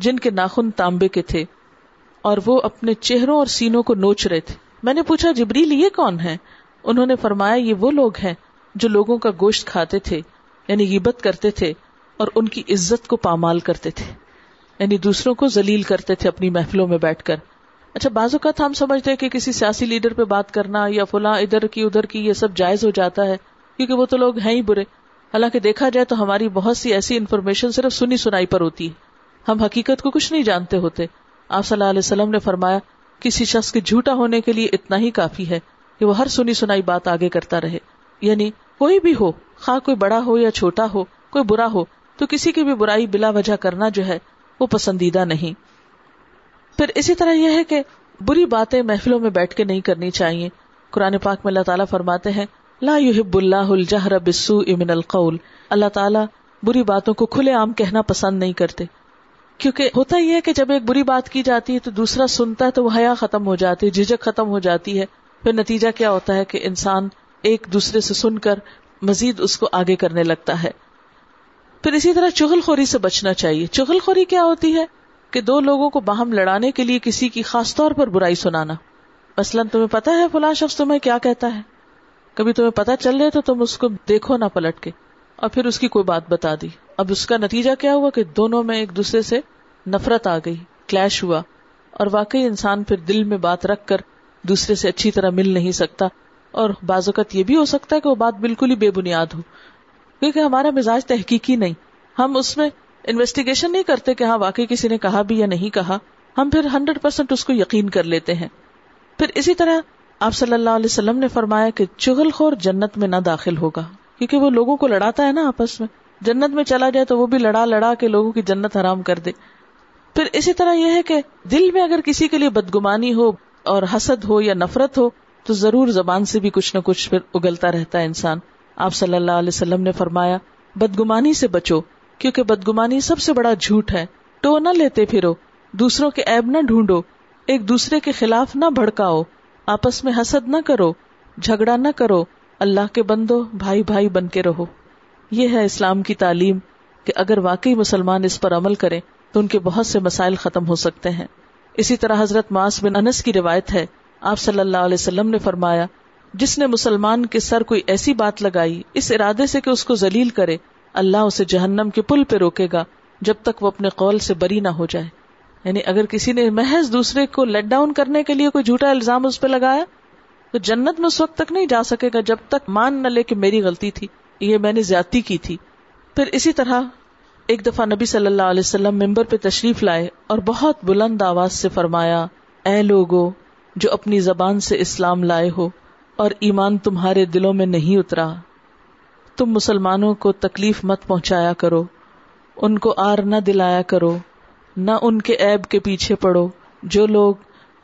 جن کے ناخن تانبے کے تھے اور وہ اپنے چہروں اور سینوں کو نوچ رہے تھے۔ میں نے پوچھا جبریل یہ کون ہیں؟ انہوں نے فرمایا یہ وہ لوگ ہیں جو لوگوں کا گوشت کھاتے تھے، یعنی غیبت کرتے تھے اور ان کی عزت کو پامال کرتے تھے، یعنی دوسروں کو ذلیل کرتے تھے اپنی محفلوں میں بیٹھ کر۔ اچھا، بعض اوقات ہم سمجھتے ہیں کہ کسی سیاسی لیڈر پہ بات کرنا یا فلاں ادھر کی ادھر کی یہ سب جائز ہو جاتا ہے کیونکہ وہ تو لوگ ہیں ہی برے، حالانکہ دیکھا جائے تو ہماری بہت سی ایسی انفارمیشن صرف سنی سنائی پر ہوتی ہے، ہم حقیقت کو کچھ نہیں جانتے ہوتے۔ آپ صلی اللہ علیہ وسلم نے فرمایا کسی شخص کے جھوٹا ہونے کے لیے اتنا ہی کافی ہے کہ وہ ہر سنی سنائی بات آگے کرتا رہے، یعنی کوئی بھی ہو، خواہ کوئی بڑا ہو یا چھوٹا ہو، کوئی برا ہو، تو کسی کی بھی برائی بلا وجہ کرنا جو ہے وہ پسندیدہ نہیں۔ پھر اسی طرح یہ ہے کہ بری باتیں محفلوں میں بیٹھ کے نہیں کرنی چاہیے۔ قرآن پاک میں اللہ تعالیٰ فرماتے ہیں لا یحب اللہ الجہر بالسوء من القول، اللہ تعالیٰ بری باتوں کو کھلے عام کہنا پسند نہیں کرتے، کیونکہ ہوتا یہ ہے کہ جب ایک بری بات کی جاتی ہے تو دوسرا سنتا ہے تو وہ حیا ختم ہو جاتی ہے، جھجک ختم ہو جاتی ہے، پھر نتیجہ کیا ہوتا ہے کہ انسان ایک دوسرے سے سن کر مزید اس کو آگے کرنے لگتا ہے۔ پھر اسی طرح چغل خوری سے بچنا چاہیے۔ چغل خوری کیا ہوتی ہے؟ کہ دو لوگوں کو باہم لڑانے کے لیے کسی کی خاص طور پر برائی سنانا۔ مثلاً تمہیں پتا ہے فلاں شخص تمہیں کیا کہتا ہے، کبھی تمہیں پتا چل رہے تو تم اس کو دیکھو نہ پلٹ کے، اور پھر اس کی کوئی بات بتا دی، اب اس کا نتیجہ کیا ہوا کہ دونوں میں ایک دوسرے سے نفرت آ گئی، کلیش ہوا، اور واقعی انسان پھر دل میں بات رکھ کر دوسرے سے اچھی طرح مل نہیں سکتا، اور بعض اوقات یہ بھی ہو سکتا ہے کہ وہ بات بالکل ہی بے بنیاد ہو، کیونکہ ہمارا مزاج تحقیقی نہیں، ہم اس میں انویسٹیگیشن نہیں کرتے کہ ہاں واقعی کسی نے کہا بھی یا نہیں کہا، ہم پھر 100% اس کو یقین کر لیتے ہیں۔ پھر اسی طرح آپ صلی اللہ علیہ وسلم نے فرمایا کہ چغل خور جنت میں نہ داخل ہوگا، کیونکہ وہ لوگوں کو لڑاتا ہے نا آپس میں، جنت میں چلا جائے تو وہ بھی لڑا لڑا کے لوگوں کی جنت حرام کر دے۔ پھر اسی طرح یہ ہے کہ دل میں اگر کسی کے لیے بدگمانی ہو اور حسد ہو یا نفرت ہو تو ضرور زبان سے بھی کچھ نہ کچھ پھر اگلتا رہتا ہے انسان۔ آپ صلی اللہ علیہ وسلم نے فرمایا بدگمانی سے بچو، کیونکہ بدگمانی سب سے بڑا جھوٹ ہے۔ تو نہ لیتے پھرو، دوسروں کے عیب نہ ڈھونڈو، ایک دوسرے کے خلاف نہ بھڑکاؤ، آپس میں حسد نہ کرو، جھگڑا نہ کرو، اللہ کے بندو بھائی بھائی بن کے رہو۔ یہ ہے اسلام کی تعلیم کہ اگر واقعی مسلمان اس پر عمل کریں تو ان کے بہت سے مسائل ختم ہو سکتے ہیں۔ اسی طرح حضرت معاذ بن انس کی روایت ہے آپ صلی اللہ علیہ وسلم نے فرمایا جس نے مسلمان کے سر کوئی ایسی بات لگائی اس ارادے سے کہ اس کو ذلیل کرے، اللہ اسے جہنم کے پل پہ روکے گا جب تک وہ اپنے قول سے بری نہ ہو جائے۔ یعنی اگر کسی نے محض دوسرے کو لیٹ ڈاؤن کرنے کے لیے کوئی جھوٹا الزام اس پہ لگایا تو جنت میں اس وقت تک نہیں جا سکے گا جب تک مان نہ لے کہ میری غلطی تھی، یہ میں نے زیادتی کی تھی۔ پھر اسی طرح ایک دفعہ نبی صلی اللہ علیہ وسلم ممبر پہ تشریف لائے اور بہت بلند آواز سے فرمایا اے لوگو جو اپنی زبان سے اسلام لائے ہو اور ایمان تمہارے دلوں میں نہیں اترا، تم مسلمانوں کو تکلیف مت پہنچایا کرو، ان کو آر نہ دلایا کرو، نہ ان کے عیب کے پیچھے پڑو۔ جو لوگ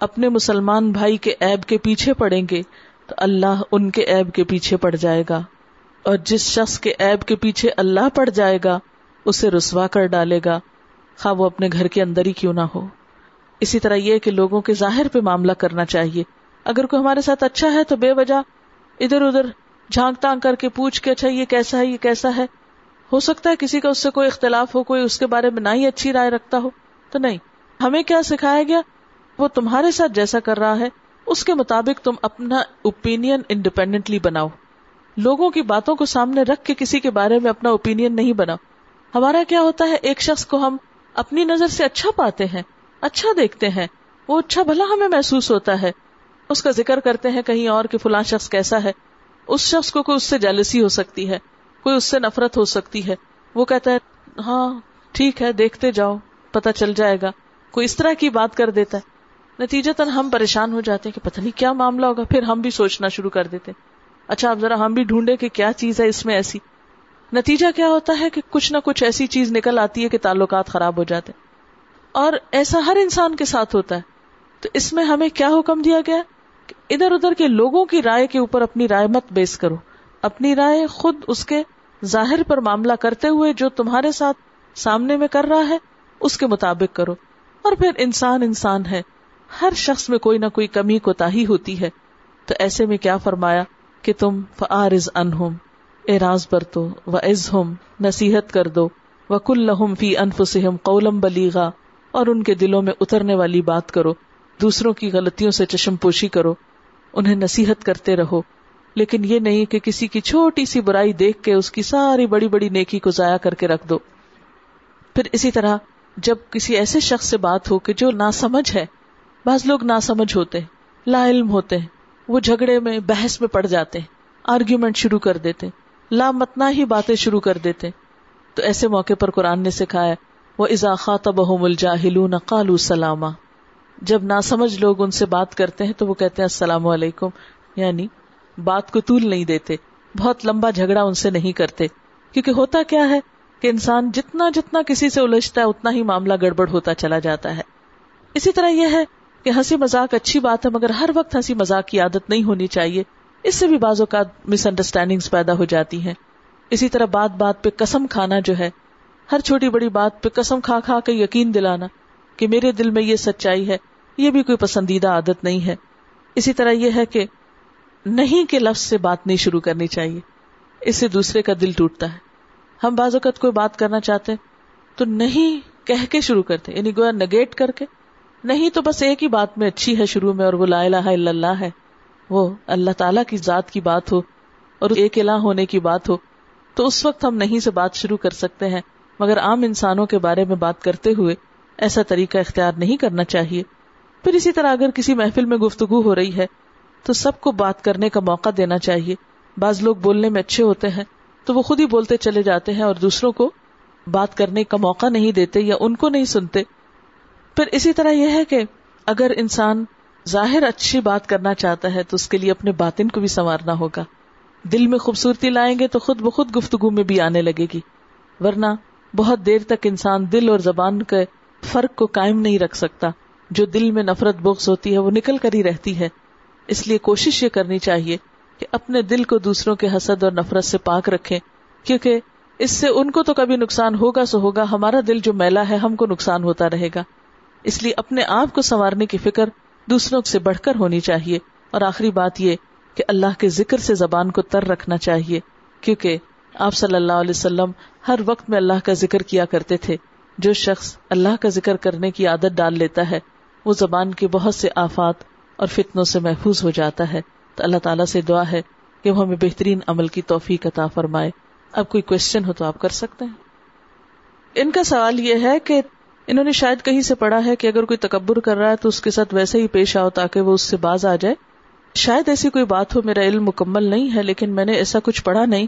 اپنے مسلمان بھائی کے عیب کے پیچھے پڑیں گے تو اللہ ان کے عیب کے پیچھے پڑ جائے گا، اور جس شخص کے عیب کے پیچھے اللہ پڑ جائے گا اسے رسوا کر ڈالے گا، خواہ وہ اپنے گھر کے اندر ہی کیوں نہ ہو۔ اسی طرح یہ کہ لوگوں کے ظاہر پہ معاملہ کرنا چاہیے، اگر کوئی ہمارے ساتھ اچھا ہے تو بے وجہ ادھر ادھر جھانک تانک کر کے پوچھ کے اچھا یہ کیسا ہے یہ کیسا ہے، ہو سکتا ہے کسی کا اس سے کوئی اختلاف ہو، کوئی اس کے بارے میں نہ ہی اچھی رائے رکھتا ہو، تو نہیں، ہمیں کیا سکھایا گیا، وہ تمہارے ساتھ جیسا کر رہا ہے اس کے مطابق تم اپنا اوپینین انڈیپینڈنٹلی بناؤ، لوگوں کی باتوں کو سامنے رکھ کے کسی کے بارے میں اپنا اوپینین نہیں بناؤ۔ ہمارا کیا ہوتا ہے، ایک شخص کو ہم اپنی نظر سے اچھا پاتے ہیں، اچھا دیکھتے ہیں، وہ اچھا بھلا ہمیں محسوس ہوتا ہے، اس کا ذکر کرتے ہیں کہیں اور کہ فلاں شخص کیسا ہے، اس شخص کو کوئی اس سے جیلسی ہو سکتی ہے، کوئی اس سے نفرت ہو سکتی ہے، وہ کہتا ہے ہاں ٹھیک ہے دیکھتے جاؤ پتہ چل جائے گا، کوئی اس طرح کی بات کر دیتا ہے، نتیجتاً ہم پریشان ہو جاتے ہیں کہ پتہ نہیں کیا معاملہ ہوگا، پھر ہم بھی سوچنا شروع کر دیتے ہیں اچھا اب ذرا ہم بھی ڈھونڈے کہ کیا چیز ہے اس میں ایسی، نتیجہ کیا ہوتا ہے کہ کچھ نہ کچھ ایسی چیز نکل آتی ہے کہ تعلقات خراب ہو جاتے ہیں، اور ایسا ہر انسان کے ساتھ ہوتا ہے۔ تو اس میں ہمیں کیا حکم دیا گیا کہ ادھر ادھر کے لوگوں کی رائے کے اوپر اپنی رائے مت بیس کرو، اپنی رائے خود اس کے ظاہر پر معاملہ کرتے ہوئے جو تمہارے ساتھ سامنے میں کر رہا ہے اس کے مطابق کرو۔ اور پھر انسان انسان ہے، ہر شخص میں کوئی نہ کوئی کمی کوتاہی ہوتی ہے، تو ایسے میں کیا فرمایا کہ تم فاعرض عنہم، اعراض برتو، وعظہم، نصیحت کر دو، وقل لہم فی انفسہم قولا بلیغا، اور ان کے دلوں میں اترنے والی بات کرو، دوسروں کی غلطیوں سے چشم پوشی کرو، انہیں نصیحت کرتے رہو، لیکن یہ نہیں کہ کسی کی چھوٹی سی برائی دیکھ کے اس کی ساری بڑی بڑی نیکی کو ضائع کر کے رکھ دو۔ پھر اسی طرح جب کسی ایسے شخص سے بات ہو کہ جو ناسمجھ ہے، بعض لوگ ناسمجھ ہوتے ہیں، لا علم ہوتے ہیں، وہ جھگڑے میں بحث میں پڑ جاتے ہیں، آرگیومنٹ شروع کر دیتے، لا متنا ہی باتیں شروع کر دیتے، تو ایسے موقع پر قرآن نے سکھایا وَإِذَا خَاطَبَهُمُ الْجَاهِلُونَ قَالُوا سَلَامًا، جب ناسمجھ لوگ ان سے بات کرتے ہیں تو وہ کہتے ہیں السلام علیکم، یعنی بات کو طول نہیں دیتے، بہت لمبا جھگڑا ان سے نہیں کرتے، کیونکہ ہوتا کیا ہے کہ انسان جتنا جتنا کسی سے الجھتا ہے اتنا ہی معاملہ گڑبڑ ہوتا چلا جاتا ہے۔ اسی طرح یہ ہے کہ ہنسی مذاق اچھی بات ہے، مگر ہر وقت ہنسی مذاق کی عادت نہیں ہونی چاہیے، اس سے بھی بعض اوقات مس انڈرسٹینڈنگز پیدا ہو جاتی ہیں۔ اسی طرح بات بات پہ قسم کھانا جو ہے، ہر چھوٹی بڑی بات پہ قسم کھا کھا کے یقین دلانا کہ میرے دل میں یہ سچائی ہے، یہ بھی کوئی پسندیدہ عادت نہیں ہے۔ اسی طرح یہ ہے کہ نہیں کے لفظ سے بات نہیں شروع کرنی چاہیے، اس سے دوسرے کا دل ٹوٹتا ہے۔ ہم بعض اوقات کوئی بات کرنا چاہتے ہیں تو نہیں کہہ کے شروع کرتے، یعنی گویا نگیٹ کر کے، نہیں تو بس ایک ہی بات میں اچھی ہے شروع میں، اور وہ لا الہ الا اللہ ہے، وہ اللہ تعالیٰ کی ذات کی بات ہو اور ایک الہ ہونے کی بات ہو، تو اس وقت ہم نہیں سے بات شروع کر سکتے ہیں، مگر عام انسانوں کے بارے میں بات کرتے ہوئے ایسا طریقہ اختیار نہیں کرنا چاہیے۔ پھر اسی طرح اگر کسی محفل میں گفتگو ہو رہی ہے تو سب کو بات کرنے کا موقع دینا چاہیے۔ بعض لوگ بولنے میں اچھے ہوتے ہیں تو وہ خود ہی بولتے چلے جاتے ہیں اور دوسروں کو بات کرنے کا موقع نہیں دیتے یا ان کو نہیں سنتے۔ پھر اسی طرح یہ ہے کہ اگر انسان ظاہر اچھی بات کرنا چاہتا ہے تو اس کے لیے اپنے باطن کو بھی سنوارنا ہوگا، دل میں خوبصورتی لائیں گے تو خود بخود گفتگو میں بھی آنے لگے گی، ورنہ بہت دیر تک انسان دل اور زبان کے فرق کو قائم نہیں رکھ سکتا، جو دل میں نفرت بغض ہوتی ہے وہ نکل کر ہی رہتی ہے۔ اس لیے کوشش یہ کرنی چاہیے کہ اپنے دل کو دوسروں کے حسد اور نفرت سے پاک رکھیں، کیونکہ اس سے ان کو تو کبھی نقصان ہوگا سو ہوگا، ہمارا دل جو میلا ہے ہم کو نقصان ہوتا رہے گا۔ اس لیے اپنے آپ کو سنوارنے کی فکر دوسروں سے بڑھ کر ہونی چاہیے۔ اور آخری بات یہ کہ اللہ کے ذکر سے زبان کو تر رکھنا چاہیے، کیونکہ آپ صلی اللہ علیہ وسلم ہر وقت میں اللہ کا ذکر کیا کرتے تھے۔ جو شخص اللہ کا ذکر کرنے کی عادت ڈال لیتا ہے وہ زبان کے بہت سے آفات اور فتنوں سے محفوظ ہو جاتا ہے۔ تو اللہ تعالیٰ سے دعا ہے کہ وہ ہمیں بہترین عمل کی توفیق عطا فرمائے۔ اب کوئی کوشچن ہو تو آپ کر سکتے ہیں۔ ان کا سوال یہ ہے کہ انہوں نے شاید کہیں سے پڑھا ہے کہ اگر کوئی تکبر کر رہا ہے تو اس کے ساتھ ویسے ہی پیش آؤ تاکہ وہ اس سے باز آ جائے۔ شاید ایسی کوئی بات ہو، میرا علم مکمل نہیں ہے، لیکن میں نے ایسا کچھ پڑھا نہیں۔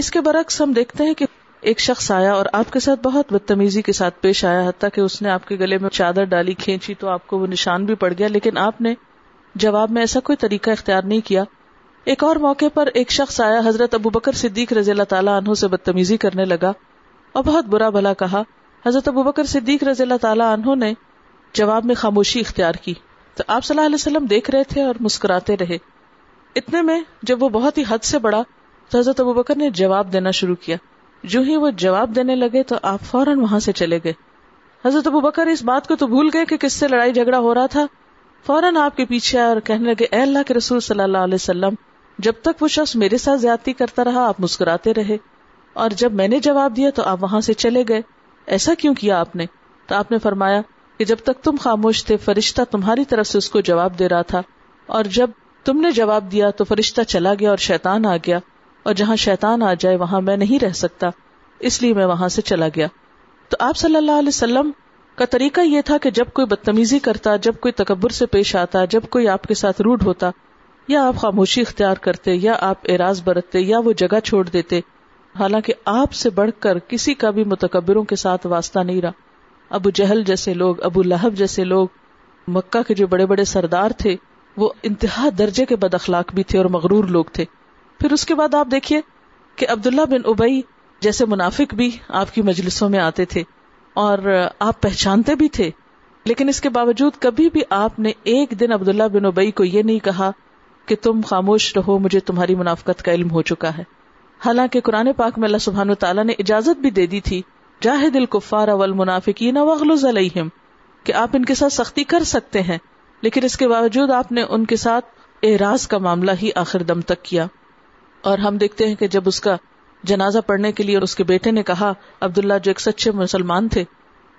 اس کے برعکس ہم دیکھتے ہیں کہ ایک شخص آیا اور آپ کے ساتھ بہت بدتمیزی کے ساتھ پیش آیا، حتیٰ کہ اس نے آپ کے گلے میں چادر ڈالی، کھینچی تو آپ کو وہ نشان بھی پڑ گیا، لیکن آپ نے جواب میں ایسا کوئی طریقہ اختیار نہیں کیا۔ ایک اور موقع پر ایک شخص آیا، حضرت ابوبکر صدیق رضی اللہ تعالیٰ عنہ سے بدتمیزی کرنے لگا اور بہت برا بھلا کہا۔ حضرت ابوبکر صدیق رضی اللہ تعالیٰ عنہ نے جواب میں خاموشی اختیار کی، تو آپ صلی اللہ علیہ وسلم دیکھ رہے تھے اور مسکراتے رہے۔ اتنے میں جب وہ بہت ہی حد سے بڑھا تو حضرت ابوبکر نے جواب دینا شروع کیا، جو ہی وہ جواب دینے لگے تو آپ فوراً وہاں سے چلے گئے۔ حضرت ابوبکر اس بات کو تو بھول گئے کہ کس سے لڑائی جھگڑا ہو رہا تھا، فوراً آپ کے پیچھے آئے اور کہنے لگے، اے اللہ کے رسول صلی اللہ علیہ وسلم، جب تک وہ شخص میرے ساتھ زیادتی کرتا رہا آپ مسکراتے رہے، اور جب میں نے جواب دیا تو آپ وہاں سے چلے گئے، ایسا کیوں کیا آپ نے؟ تو آپ نے فرمایا کہ جب تک تم خاموش تھے فرشتہ تمہاری طرف سے اس کو جواب دے رہا تھا، اور جب تم نے جواب دیا تو فرشتہ چلا گیا اور شیطان آ گیا، اور جہاں شیطان آ جائے وہاں میں نہیں رہ سکتا، اس لیے میں وہاں سے چلا گیا۔ تو آپ صلی اللہ علیہ وسلم کا طریقہ یہ تھا کہ جب کوئی بدتمیزی کرتا، جب کوئی تکبر سے پیش آتا، جب کوئی آپ کے ساتھ روڈ ہوتا، یا آپ خاموشی اختیار کرتے، یا آپ اعراض برتتے، یا وہ جگہ چھوڑ دیتے، حالانکہ آپ سے بڑھ کر کسی کا بھی متکبروں کے ساتھ واسطہ نہیں رہا۔ ابو جہل جیسے لوگ، ابو لہب جیسے لوگ، مکہ کے جو بڑے بڑے سردار تھے وہ انتہا درجے کے بد اخلاق بھی تھے اور مغرور لوگ تھے۔ پھر اس کے بعد آپ دیکھیے کہ عبداللہ بن ابی جیسے منافق بھی آپ کی مجلسوں میں آتے تھے اور آپ پہچانتے بھی تھے، لیکن اس کے باوجود کبھی بھی آپ نے ایک دن عبداللہ بن ابی کو یہ نہیں کہا کہ تم خاموش رہو، مجھے تمہاری منافقت کا علم ہو چکا ہے۔ حالانکہ قرآن پاک میں اللہ سبحانہ وتعالیٰ نے اجازت بھی دے دی تھی، جاہد الکفار والمنافقین واغلظ علیہم، کہ آپ ان کے ساتھ سختی کر سکتے ہیں، لیکن اس کے باوجود آپ نے ان کے ساتھ اعراض کا معاملہ ہی آخر دم تک کیا. اور ہم دیکھتے ہیں کہ جب اس کا جنازہ پڑھنے کے لیے اور اس کے بیٹے نے کہا، عبداللہ جو ایک سچے مسلمان تھے،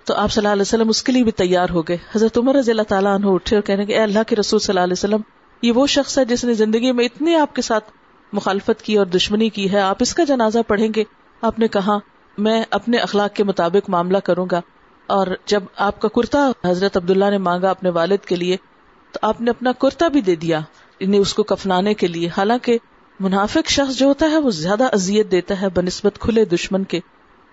تو آپ صلی اللہ علیہ وسلم اس کے لیے بھی تیار ہو گئے. حضرت عمر رضی اللہ تعالیٰ عنہ اٹھے اور کہنے کہ اے اللہ کے رسول صلی اللہ علیہ وسلم، یہ وہ شخص ہے جس نے زندگی میں اتنی آپ کے ساتھ مخالفت کی اور دشمنی کی ہے، آپ اس کا جنازہ پڑھیں گے؟ آپ نے کہا میں اپنے اخلاق کے مطابق معاملہ کروں گا. اور جب آپ کا کرتا حضرت عبداللہ نے مانگا اپنے والد کے لیے، تو آپ نے اپنا کرتا بھی دے دیا انہیں اس کو کفنانے کے لیے. حالانکہ منافق شخص جو ہوتا ہے وہ زیادہ اذیت دیتا ہے بنسبت کھلے دشمن کے،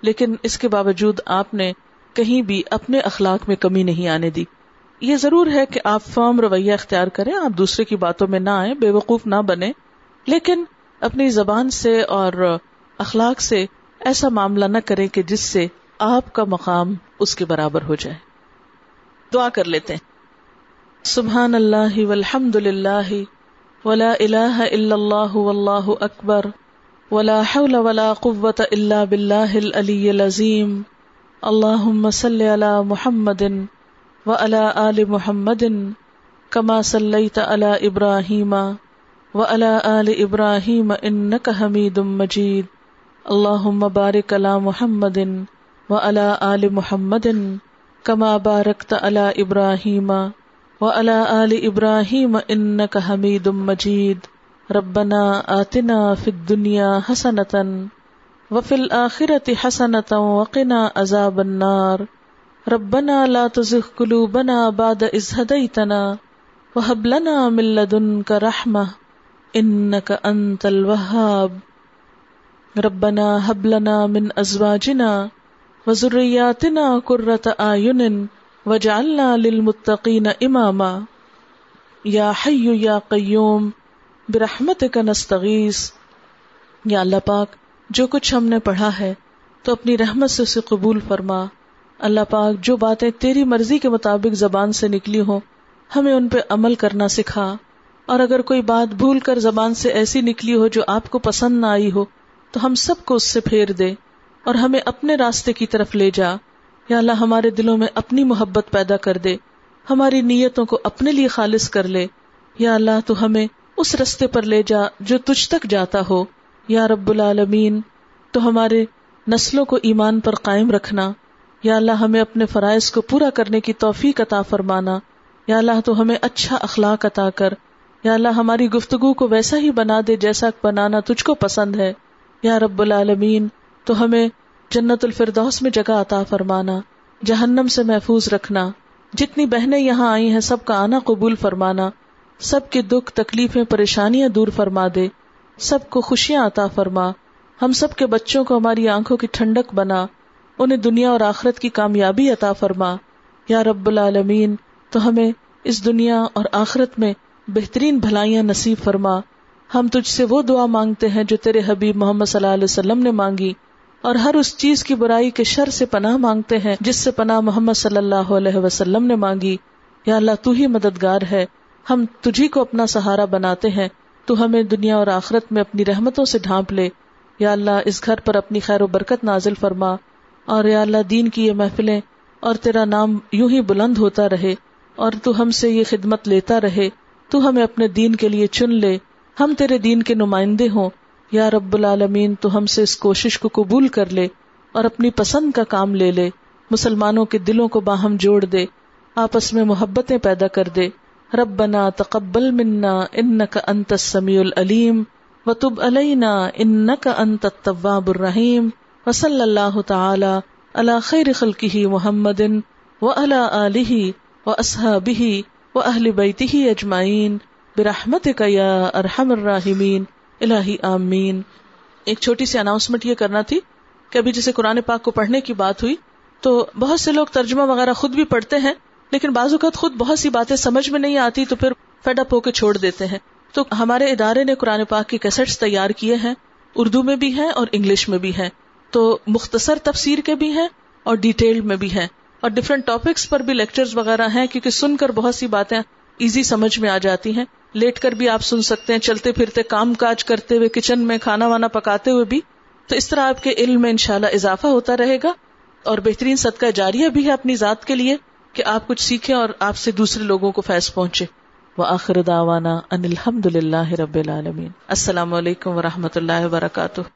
لیکن اس کے باوجود آپ نے کہیں بھی اپنے اخلاق میں کمی نہیں آنے دی. یہ ضرور ہے کہ آپ فرم رویہ اختیار کریں، آپ دوسرے کی باتوں میں نہ آئیں، بے وقوف نہ بنیں، لیکن اپنی زبان سے اور اخلاق سے ایسا معاملہ نہ کریں کہ جس سے آپ کا مقام اس کے برابر ہو جائے. دعا کر لیتے ہیں. سبحان اللہ والحمد للہ ولا الہ الا اللہ واللہ اکبر ولا حول ولا قوة الا باللہ العلی العظیم. اللہم صلی علی محمد وعلی آل محمد کما صلیت علی ابراہیم وعلی آل ابراہیم انک حمید مجید. اللہم بارک علی محمد وعلی آل محمد کما بارکت علی ابراہیم وعلی آل ابراہیم انک حمید مجید. ربنا آتنا فی الدنیا حسنة وفی الآخرة حسنة وقنا عذاب النار. ربنا لا تزغ قلوبنا بعد اذ ہدیتنا وہب لنا من لدنک رحمہ انک انت الوہاب. ربنا ہب لنا من ازواجنا وذریاتنا قرۃ اعین واجعلنا للمتقین اماما. یا حی یا قیوم برحمتک نستغیث. یا اللہ پاک، جو کچھ ہم نے پڑھا ہے تو اپنی رحمت سے اسے قبول فرما. اللہ پاک، جو باتیں تیری مرضی کے مطابق زبان سے نکلی ہوں ہمیں ان پہ عمل کرنا سکھا، اور اگر کوئی بات بھول کر زبان سے ایسی نکلی ہو جو آپ کو پسند نہ آئی ہو تو ہم سب کو اس سے پھیر دے اور ہمیں اپنے راستے کی طرف لے جا. یا اللہ، ہمارے دلوں میں اپنی محبت پیدا کر دے، ہماری نیتوں کو اپنے لیے خالص کر لے. یا اللہ، تو ہمیں اس راستے پر لے جا جو تجھ تک جاتا ہو. یا رب العالمین، تو ہمارے نسلوں کو ایمان پر قائم رکھنا. یا اللہ، ہمیں اپنے فرائض کو پورا کرنے کی توفیق عطا فرمانا. یا اللہ، تو ہمیں اچھا اخلاق عطا کر. یا اللہ، ہماری گفتگو کو ویسا ہی بنا دے جیسا بنانا تجھ کو پسند ہے. یا رب العالمین، تو ہمیں جنت الفردوس میں جگہ عطا فرمانا، جہنم سے محفوظ رکھنا. جتنی بہنیں یہاں آئی ہیں سب کا آنا قبول فرمانا، سب کے دکھ تکلیفیں پریشانیاں دور فرما دے، سب کو خوشیاں عطا فرما. ہم سب کے بچوں کو ہماری آنکھوں کی ٹھنڈک بنا، انہیں دنیا اور آخرت کی کامیابی عطا فرما. یا رب العالمین، تو ہمیں اس دنیا اور آخرت میں بہترین بھلائیاں نصیب فرما. ہم تجھ سے وہ دعا مانگتے ہیں جو تیرے حبیب محمد صلی اللہ علیہ وسلم نے مانگی، اور ہر اس چیز کی برائی کے شر سے پناہ مانگتے ہیں جس سے پناہ محمد صلی اللہ علیہ وسلم نے مانگی. یا اللہ، تو ہی مددگار ہے، ہم تجھی کو اپنا سہارا بناتے ہیں، تو ہمیں دنیا اور آخرت میں اپنی رحمتوں سے ڈھانپ لے. یا اللہ، اس گھر پر اپنی خیر و برکت نازل فرما، اور یا اللہ، دین کی یہ محفلیں اور تیرا نام یوں ہی بلند ہوتا رہے، اور تو ہم سے یہ خدمت لیتا رہے. تو ہمیں اپنے دین کے لیے چن لے، ہم تیرے دین کے نمائندے ہوں. یا رب العالمین، تو ہم سے اس کوشش کو قبول کر لے اور اپنی پسند کا کام لے لے. مسلمانوں کے دلوں کو باہم جوڑ دے، آپس میں محبتیں پیدا کر دے. ربنا تقبل منا انک انت السمیع العلیم وتب علینا انک انت التواب الرحیم. وصلی اللہ تعالی علی خیر خلقہ محمد وعلی آلہ واصحابہ واہل بیتہ اجمعین برحمتک یا ارحم الراحمین. الہی آمین. ایک چھوٹی سی اناؤنسمنٹ یہ کرنا تھی کہ ابھی جیسے قرآن پاک کو پڑھنے کی بات ہوئی تو بہت سے لوگ ترجمہ وغیرہ خود بھی پڑھتے ہیں، لیکن بعض اوقات خود بہت سی باتیں سمجھ میں نہیں آتی تو پھر فیڈ اپ ہو کے چھوڑ دیتے ہیں. تو ہمارے ادارے نے قرآن پاک کی کیسٹس تیار کیے ہیں، اردو میں بھی ہیں اور انگلش میں بھی ہیں، تو مختصر تفسیر کے بھی ہیں اور ڈیٹیل میں بھی ہیں، اور ڈفرینٹ ٹاپکس پر بھی لیکچرز وغیرہ ہیں، کیونکہ سن کر بہت سی باتیں ایزی سمجھ میں آ جاتی ہیں. لیٹ کر بھی آپ سن سکتے ہیں، چلتے پھرتے، کام کاج کرتے ہوئے، کچن میں کھانا وانا پکاتے ہوئے بھی. تو اس طرح آپ کے علم میں انشاءاللہ اضافہ ہوتا رہے گا، اور بہترین صدقہ جاریہ بھی ہے اپنی ذات کے لیے کہ آپ کچھ سیکھیں اور آپ سے دوسرے لوگوں کو فیض پہنچے. وآخر دعوانا ان الحمد للہ رب العالمین. السلام علیکم ورحمۃ اللہ وبرکاتہ.